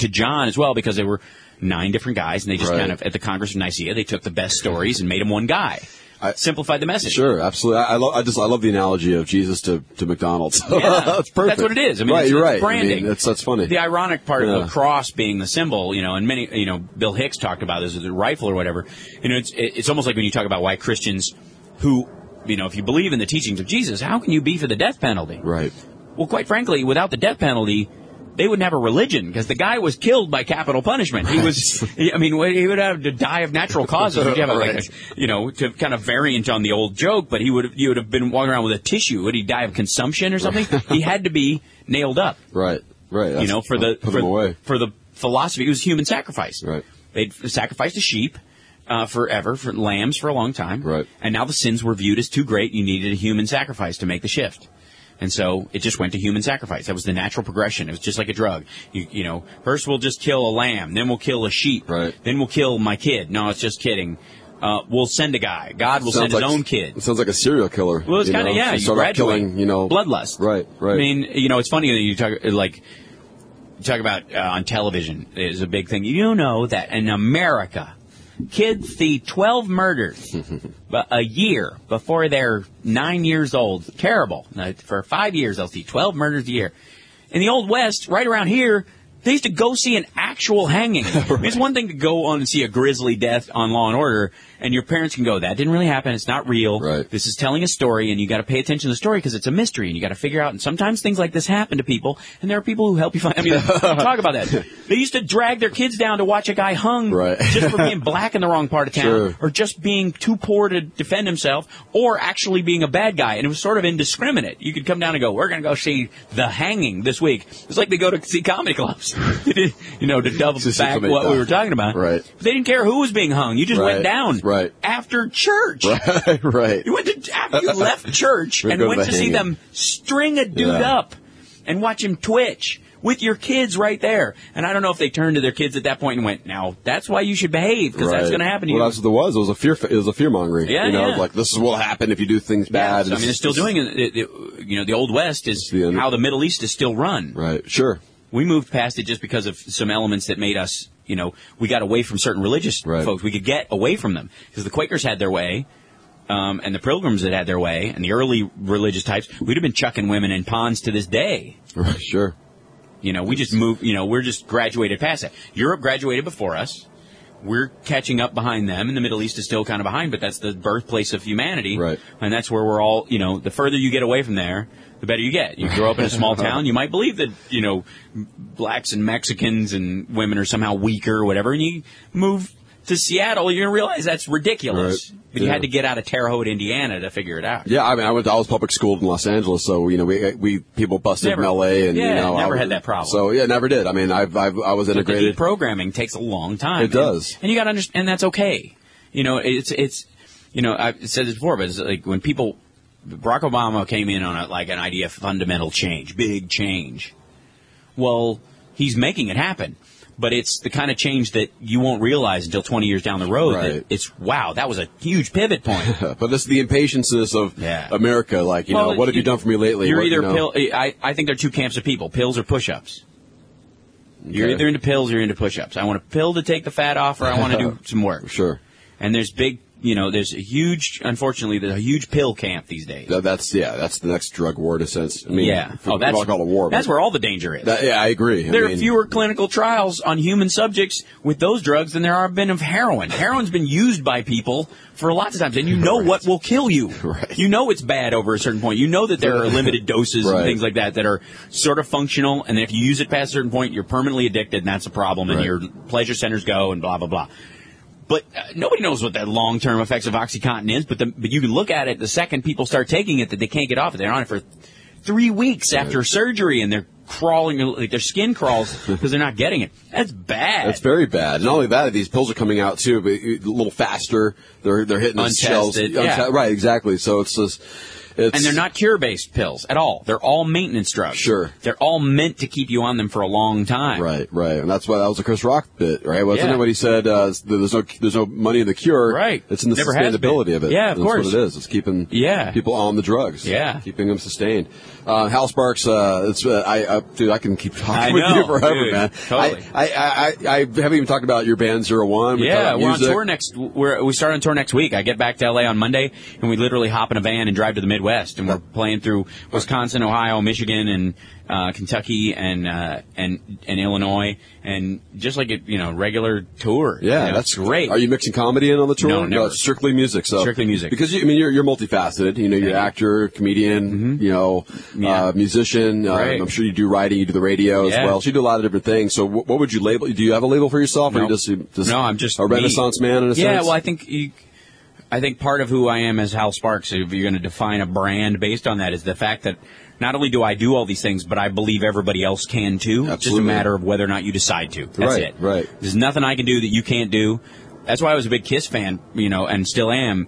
to John as well, because they were 9 different guys, and they just kind of, at the Congress of Nicaea, they took the best stories and made them one guy. Simplified the message. Sure, absolutely. I love the analogy of Jesus to McDonald's. Yeah, that's perfect. That's what it is. I mean, you're right. Branding. I mean, that's funny. The ironic part of the cross being the symbol, and many, Bill Hicks talked about this with the rifle or whatever. It's almost like when you talk about why Christians, who, if you believe in the teachings of Jesus, how can you be for the death penalty? Right. Well, quite frankly, without the death penalty, they wouldn't have a religion, because the guy was killed by capital punishment. Right. He was, I mean, he would have to die of natural causes. Would you have like a, you know, to kind of variant on the old joke, but he would have been walking around with a tissue. Would he die of consumption or something? Right. He had to be nailed up. Right. That's, you know, for the philosophy, it was human sacrifice. Right. They'd sacrificed a sheep forever, for lambs for a long time. Right. And now the sins were viewed as too great. You needed a human sacrifice to make the shift. And so it just went to human sacrifice. That was the natural progression. It was just like a drug. You know, first we'll just kill a lamb. Then we'll kill a sheep. Right. Then we'll kill my kid. No, it's just kidding. We'll send a guy. God will send his own kid. It sounds like a serial killer. Well, it's kind of, yeah. You start killing, you know. Bloodlust. Right. I mean, you know, it's funny that you talk about on television is a big thing. You know that in America, kids see 12 murders a year before they're 9 years old. Terrible. Now, for 5 years, they'll see 12 murders a year. In the Old West, right around here, they used to go see an actual hanging. Right. It's one thing to go on and see a grisly death on Law & Order, and your parents can go, that didn't really happen. It's not real. Right. This is telling a story, and you got to pay attention to the story because it's a mystery, and you got to figure out. And sometimes things like this happen to people, and there are people who help you find. I mean, talk about that. They used to drag their kids down to watch a guy hung just for being black in the wrong part of town, or just being too poor to defend himself, or actually being a bad guy. And it was sort of indiscriminate. You could come down and go, we're going to go see the hanging this week. It's like they go to see comedy clubs. You know, to double back what we were talking about. Right. But they didn't care who was being hung. You just went down after church. Right. You went to, after you left church and went to see them string a dude up and watch him twitch with your kids right there. And I don't know if they turned to their kids at that point and went, now, that's why you should behave, because that's going to happen to you. Well, that's what it was. It was a fear-mongering. Yeah, you know, like, this is what will happen if you do things bad. So, I mean, they're still doing it. You know, the Old West is how the Middle East is still run. Right, sure. We moved past it just because of some elements that made us, you know, we got away from certain religious folks. We could get away from them because the Quakers had their way, and the Pilgrims that had their way, and the early religious types. We'd have been chucking women in ponds to this day. Right, sure. You know, we just moved. You know, we're just graduated past that. Europe graduated before us. We're catching up behind them, and the Middle East is still kind of behind. But that's the birthplace of humanity, right? And that's where we're all. You know, the further you get away from there, the better you get. You grow up in a small town, you might believe that, you know, blacks and Mexicans and women are somehow weaker or whatever, and you move to Seattle, you're going to realize that's ridiculous. Right. But you had to get out of Terre Haute, Indiana to figure it out. Yeah, I mean, I was public schooled in Los Angeles, so, you know, we people busted from L.A. and, you know. Never had that problem. So, never did. I mean, I was integrated. But programming takes a long time. It does. And you got to understand, and that's okay. You know, it's you know, I've said this before, but it's like when people, Barack Obama came in on an idea of fundamental change, big change. Well, he's making it happen, but it's the kind of change that you won't realize until 20 years down the road. Right. That it's, wow, that was a huge pivot point. But this is the impatiences of America. Like, you know, what have you done for me lately? You're I think there are two camps of people, pills or push-ups. Okay. You're either into pills or you're into push-ups. I want a pill to take the fat off, or I want to do some work. Sure. And there's big... You know, there's a huge pill camp these days. That's the next drug war in a sense. I mean, that's what I call a war. That's where all the danger is. I agree. There are fewer clinical trials on human subjects with those drugs than there have been of heroin. Heroin's been used by people for lots of times, and you know what will kill you. Right. You know it's bad over a certain point. You know that there are limited doses and things like that that are sort of functional, and if you use it past a certain point, you're permanently addicted, and that's a problem, and your pleasure centers go, and blah, blah, blah. But nobody knows what the long-term effects of OxyContin is, but you can look at it the second people start taking it that they can't get off it. They're on it for 3 weeks after surgery, and they're crawling, like their skin crawls because they're not getting it. That's bad. That's very bad. Not only that, these pills are coming out, too, but a little faster. They're hitting the shelves. Yeah. Right, exactly. So it's just... And they're not cure-based pills at all. They're all maintenance drugs. Sure. They're all meant to keep you on them for a long time. Right. And that's why that was a Chris Rock bit, right? Wasn't it what he said, there's no money in the cure. Right. It's in the sustainability of it. Yeah, of course. That's what it is. It's keeping people on the drugs. Yeah. Keeping them sustained. Hal Sparks, dude, I can keep talking with you forever, dude, man. Totally. I haven't even talked about your band, 0 1. We're on tour next. We start on tour next week. I get back to L.A. on Monday, and we literally hop in a van and drive to the Midwest. Midwest, and we're playing through Wisconsin, Ohio, Michigan, and Kentucky, and Illinois, and just like a regular tour. Yeah, you know, that's great. Are you mixing comedy in on the tour? No, never. No, strictly music. So strictly music, because you're multifaceted. You're an actor, comedian, musician. Right. I'm sure you do writing, you do the radio as well. So you do a lot of different things. So what would you label? Do you have a label for yourself, or you just no? I'm just a Renaissance man in a sense. Yeah, well, I think part of who I am as Hal Sparks, if you're going to define a brand based on that, is the fact that not only do I do all these things, but I believe everybody else can too. Absolutely. It's just a matter of whether or not you decide to. That's it. Right. There's nothing I can do that you can't do. That's why I was a big Kiss fan, and still am.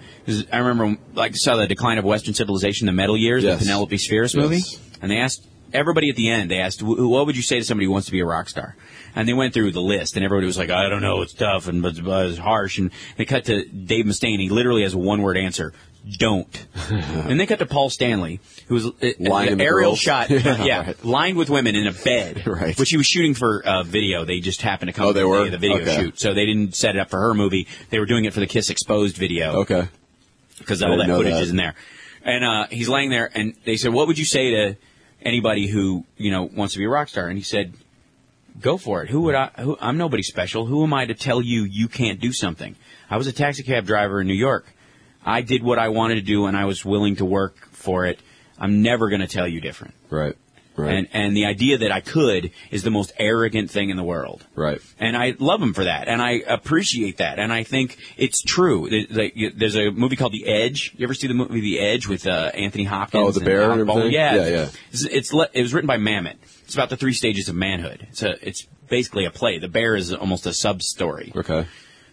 I remember saw The Decline of Western Civilization, the metal years, the Penelope Spheris movie, and they asked everybody at the end, what would you say to somebody who wants to be a rock star? And they went through the list, and everybody was like, I don't know, it's tough, and it's harsh. And they cut to Dave Mustaine. He literally has a one-word answer, don't. And they cut to Paul Stanley, who was an aerial shot, lined with women in a bed, which he was shooting for a video. They just happened to come to the day of the video shoot. So they didn't set it up for her movie. They were doing it for the Kiss Exposed video. Okay. Because all that footage is in there. And he's laying there, and they said, what would you say to anybody who, wants to be a rock star? And he said, go for it. I'm nobody special. Who am I to tell you you can't do something? I was a taxi cab driver in New York. I did what I wanted to do, and I was willing to work for it. I'm never going to tell you different. Right. And the idea that I could is the most arrogant thing in the world. Right. And I love him for that, and I appreciate that, and I think it's true. There's a movie called The Edge. You ever see the movie The Edge with Anthony Hopkins? Oh, the bear and everything? Yeah. It was written by Mamet. It's about the three stages of manhood. It's basically a play. The bear is almost a sub-story. Okay.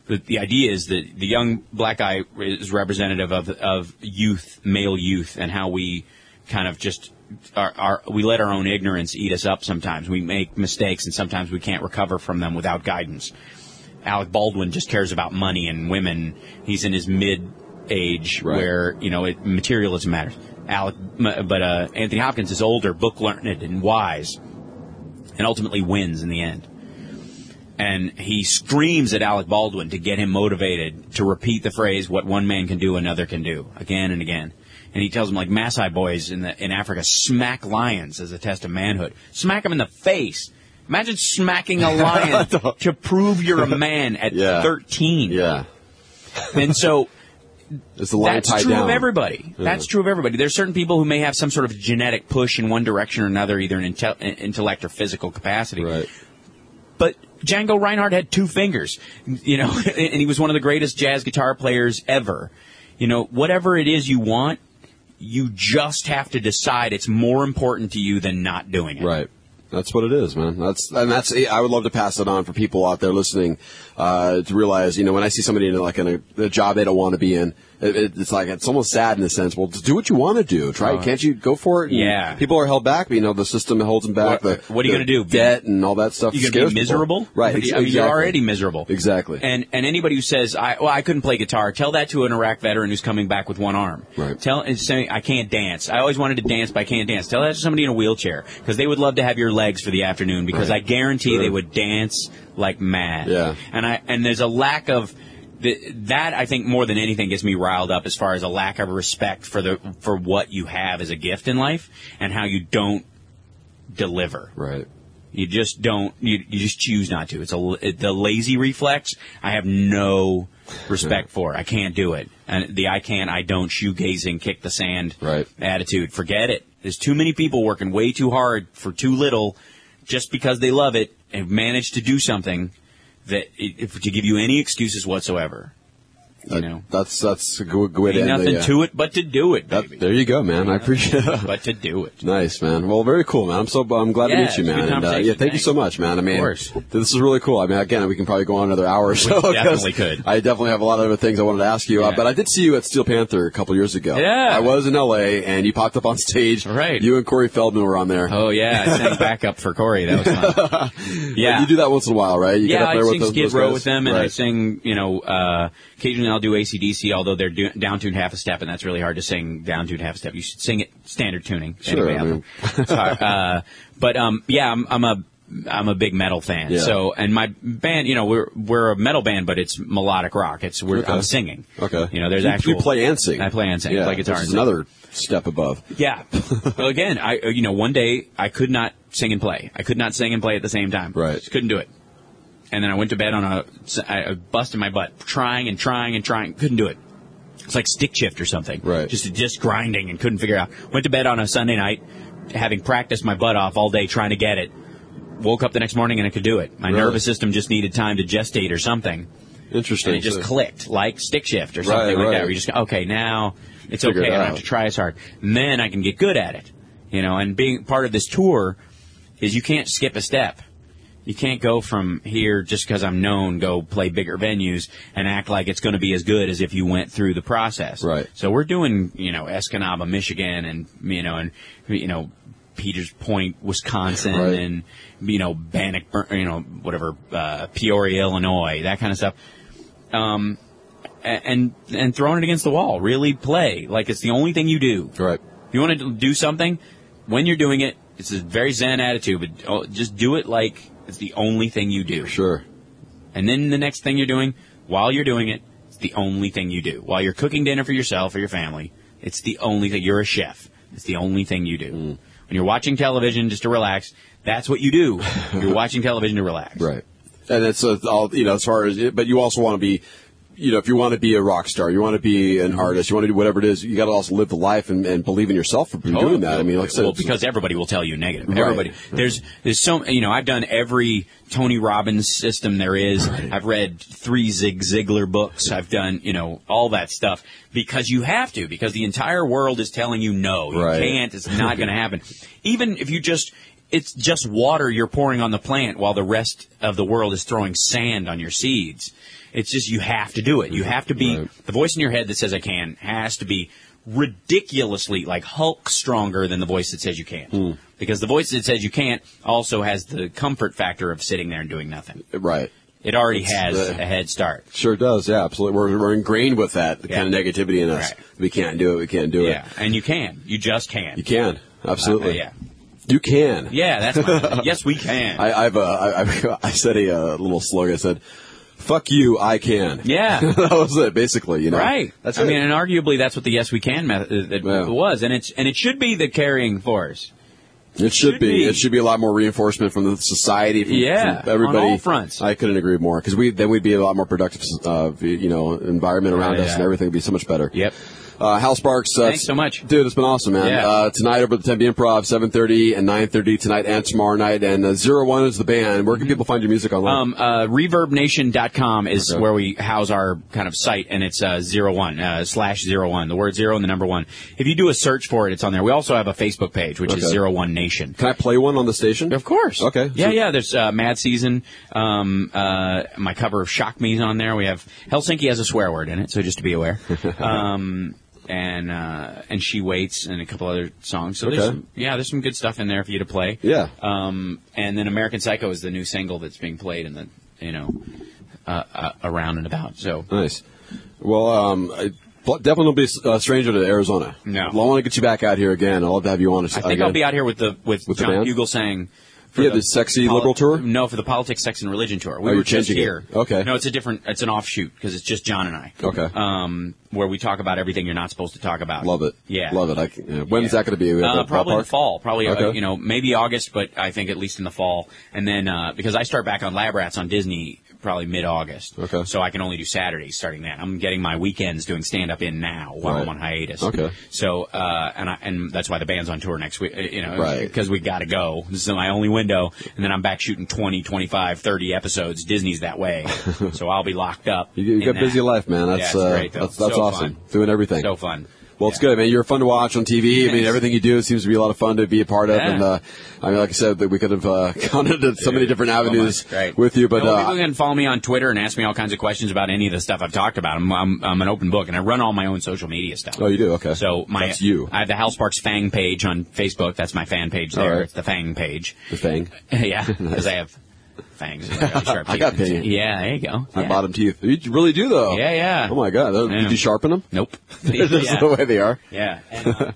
But the idea is that the young black guy is representative of youth, male youth, and how we kind of just we let our own ignorance eat us up sometimes. We make mistakes, and sometimes we can't recover from them without guidance. Alec Baldwin just cares about money and women. He's in his mid-age where, materialism matters. But Anthony Hopkins is older, book-learned, and wise, and ultimately wins in the end. And he screams at Alec Baldwin to get him motivated to repeat the phrase, what one man can do, another can do, again and again. And he tells them, Maasai boys in Africa smack lions as a test of manhood. Smack them in the face. Imagine smacking a lion to prove you're a man at 13. Yeah. And so that's true of everybody. Yeah. That's true of everybody. There's certain people who may have some sort of genetic push in one direction or another, either in intellect or physical capacity. Right. But Django Reinhardt had two fingers, and he was one of the greatest jazz guitar players ever. Whatever it is you want, you just have to decide it's more important to you than not doing it. Right. That's what it is, man. I would love to pass it on for people out there listening to realize, when I see somebody in a job they don't want to be in, it's almost sad in a sense. Well, do what you want to do. Try. Can't you go for it? And people are held back. The system holds them back. What are you going to do? Debt and all that stuff. You're going to be miserable? People. Right. Exactly. You're already miserable. Exactly. And anybody who says, I couldn't play guitar, tell that to an Iraq veteran who's coming back with one arm. Right. Say, I can't dance. I always wanted to dance, but I can't dance. Tell that to somebody in a wheelchair, because they would love to have your legs for the afternoon, because I guarantee they would dance like mad. Yeah. And there's a lack of that. I think more than anything gets me riled up, as far as a lack of respect for what you have as a gift in life, and how you don't deliver. Right. You just don't. You just choose not to. It's the lazy reflex. I have no respect for. I can't do it. And the I can't, I don't, shoegazing, kick the sand attitude. Forget it. There's too many people working way too hard for too little, just because they love it and manage to do something to give you any excuses whatsoever. That's a good way to end it. Nothing to it but to do it, baby. There you go, man. I appreciate it. But to do it. Nice, man. Well, very cool, man. I'm glad to meet you, man. And, thank you so much, man. Of course. This is really cool. Again, we can probably go on another hour or so. We definitely could. I definitely have a lot of other things I wanted to ask you. But I did see you at Steel Panther a couple years ago. Yeah. I was in L.A., and you popped up on stage. Right. You and Corey Feldman were on there. Oh, yeah. I sang backup for Corey. That was fun. Yeah. But you do that once in a while, right? You get up there with those guys. I sing Skid Row with them, and I sing, occasionally I'll do AC/DC, alther they're down-tuned half a step, and that's really hard to sing down-tuned half a step. You should sing it standard tuning. Sure. Anyway, but, I'm a I'm a big metal fan. Yeah. So, and my band, you know, we're a metal band, but it's melodic rock. It's we're okay. I'm singing. Okay. You know, there's actual. You play and sing. I play and sing. Yeah, play guitar. Which is another step above. Yeah. Well, again, one day I could not sing and play. I could not sing and play at the same time. Right. Just couldn't do it. And then I went to bed on I busted my butt trying. Couldn't do it. It's like stick shift or something. Right. Just grinding and couldn't figure it out. Went to bed on a Sunday night, having practiced my butt off all day trying to get it. Woke up the next morning and I could do it. My nervous system just needed time to gestate or something. Interesting. And it just clicked, like stick shift or something like that. Where you just go, okay, now it's okay. I don't have to try as hard. And then I can get good at it. You know, and being part of this tour is you can't skip a step. You can't go from here just because I'm known, go play bigger venues and act like it's going to be as good as if you went through the process. Right. So we're doing, you know, Escanaba, Michigan and Peters Point, Wisconsin, right. and, you know, Bannock, you know, whatever, Peoria, Illinois, that kind of stuff. And throwing it against the wall. Really play. Like, it's the only thing you do. Right. If you want to do something, when you're doing it, it's a very zen attitude, but just do it like it's the only thing you do. Sure. And then the next thing you're doing, while you're doing it, it's the only thing you do. While you're cooking dinner for yourself or your family, it's the only thing. You're a chef. It's the only thing you do. Mm. When you're watching television just to relax, that's what you do. You're watching television to relax. Right. And it's all, you know, as far as, but you also want to be, you know, if you want to be a rock star, you want to be an artist, you want to do whatever it is, you got to also live the life and believe in yourself for doing that. I mean, like I said, well, because everybody will tell you negative. Right. Everybody. There's so, you know, I've done every Tony Robbins system there is. Right. I've read 3 Zig Ziglar books. I've done, you know, all that stuff because you have to, because the entire world is telling you no, you can't, it's not going to happen. Even if you just, it's just water you're pouring on the plant while the rest of the world is throwing sand on your seeds. It's just you have to do it. You have to be the voice in your head that says I can has to be ridiculously like Hulk stronger than the voice that says you can't. Mm. Because the voice that says you can't also has the comfort factor of sitting there and doing nothing. Right. It already has a head start. Sure does, yeah, absolutely. We're ingrained with that kind of negativity in us. Right. We can't do it. We can't do it. Yeah, and you can. You just can. You can, absolutely. You can. Yeah, that's my yes, we can. I said a little slogan. I said, fuck you, I can. Yeah. That was it, basically, you know. Right. That's I mean, and arguably that's what the yes we can method was. And it should be the carrying force. It should be. It should be a lot more reinforcement from the society, from everybody. On all fronts. I couldn't agree more. Because we'd be a lot more productive, you know, environment around us and everything would be so much better. Yep. Hal Sparks. Thanks so much. Dude, it's been awesome, man. Yeah. Tonight over at the Tempe Improv, 7:30 and 9:30 tonight and tomorrow night. And 01 is the band. Where can people find your music online? ReverbNation.com is where we house our kind of site, and it's 01 /01. The word 0 and the number 1. If you do a search for it, it's on there. We also have a Facebook page, which is 01 Nation. Can I play one on the station? Of course. Okay. Yeah, yeah. There's Mad Season. My cover of Shock Me's on there. We have Helsinki has a swear word in it, so just to be aware. And She Waits and a couple other songs. So there's some good stuff in there for you to play. Yeah. And then American Psycho is the new single that's being played in the around and about. So nice. Well, definitely don't be a stranger to Arizona. No, well, I want to get you back out here again. I'll love to have you on. I think I'll be out here with John Bugle saying. The sexy liberal tour? No, for the politics, sex, and religion tour. We were just here. It. Okay. No, it's an offshoot because it's just John and I. Okay. Where we talk about everything you're not supposed to talk about. Love it. Yeah. Love it. When's that going to be? Probably in the fall. Probably, maybe August, but I think at least in the fall. And then, because I start back on Lab Rats on Disney probably mid-August. Okay. So I can only do Saturdays starting that. I'm getting my weekends doing stand-up in now while I'm on hiatus. Okay. So, and that's why the band's on tour next week, because we got to go. This is my only window, and then I'm back shooting 20, 25, 30 episodes. Disney's that way. So I'll be locked up. You got a busy life, man. That's great, though. That's so awesome. Fun. Doing everything. So fun. Well, it's good, man. You're fun to watch on TV. Yes. I mean, everything you do seems to be a lot of fun to be a part of. And, I mean, like I said, we could have gone into so many different avenues with you. But people can follow me on Twitter and ask me all kinds of questions about any of the stuff I've talked about. I'm an open book, and I run all my own social media stuff. Oh, you do? Okay. So that's you. I have the Hal Sparks Fang page on Facebook. That's my fan page there. Right. It's the Fang page. The Fang? Yeah, because nice. I have... fangs. I got pain. Yeah, there you go. My bottom teeth. You really do, though. Yeah, yeah. Oh, my God. Did you sharpen them? Nope. That's the way they are. Yeah. And,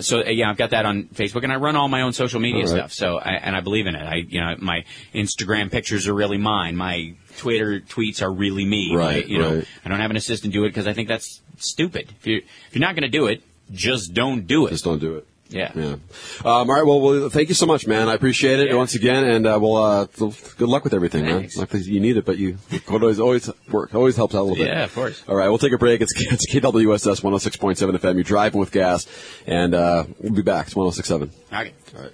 So, I've got that on Facebook, and I run all my own social media stuff. So, I believe in it. My Instagram pictures are really mine. My Twitter tweets are really me. Right. I don't have an assistant do it because I think that's stupid. If you're not going to do it, just don't do it. Just don't do it. Yeah. All right. Well, thank you so much, man. I appreciate it once again, and good luck with everything, man. Like, you need it, but always helps out a little bit. Yeah, of course. All right. We'll take a break. It's KWSS 106.7 FM. You're driving with gas, and we'll be back. It's 106.7. Okay. All right.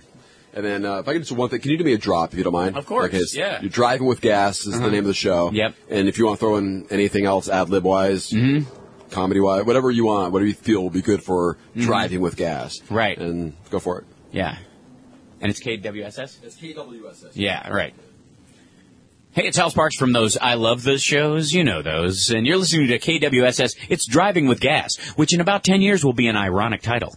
And then if I could just do one thing, can you do me a drop, if you don't mind? Of course, yeah. You're driving with gas is the name of the show. Yep. And if you want to throw in anything else, ad-lib-wise, comedy-wise, whatever you want, whatever you feel will be good for driving with gas. Right. And go for it. Yeah. And it's KWSS? It's KWSS. Yeah, right. Hey, it's Hal Sparks from those I Love This shows. You know those. And you're listening to KWSS. It's Driving with Gas, which in about 10 years will be an ironic title.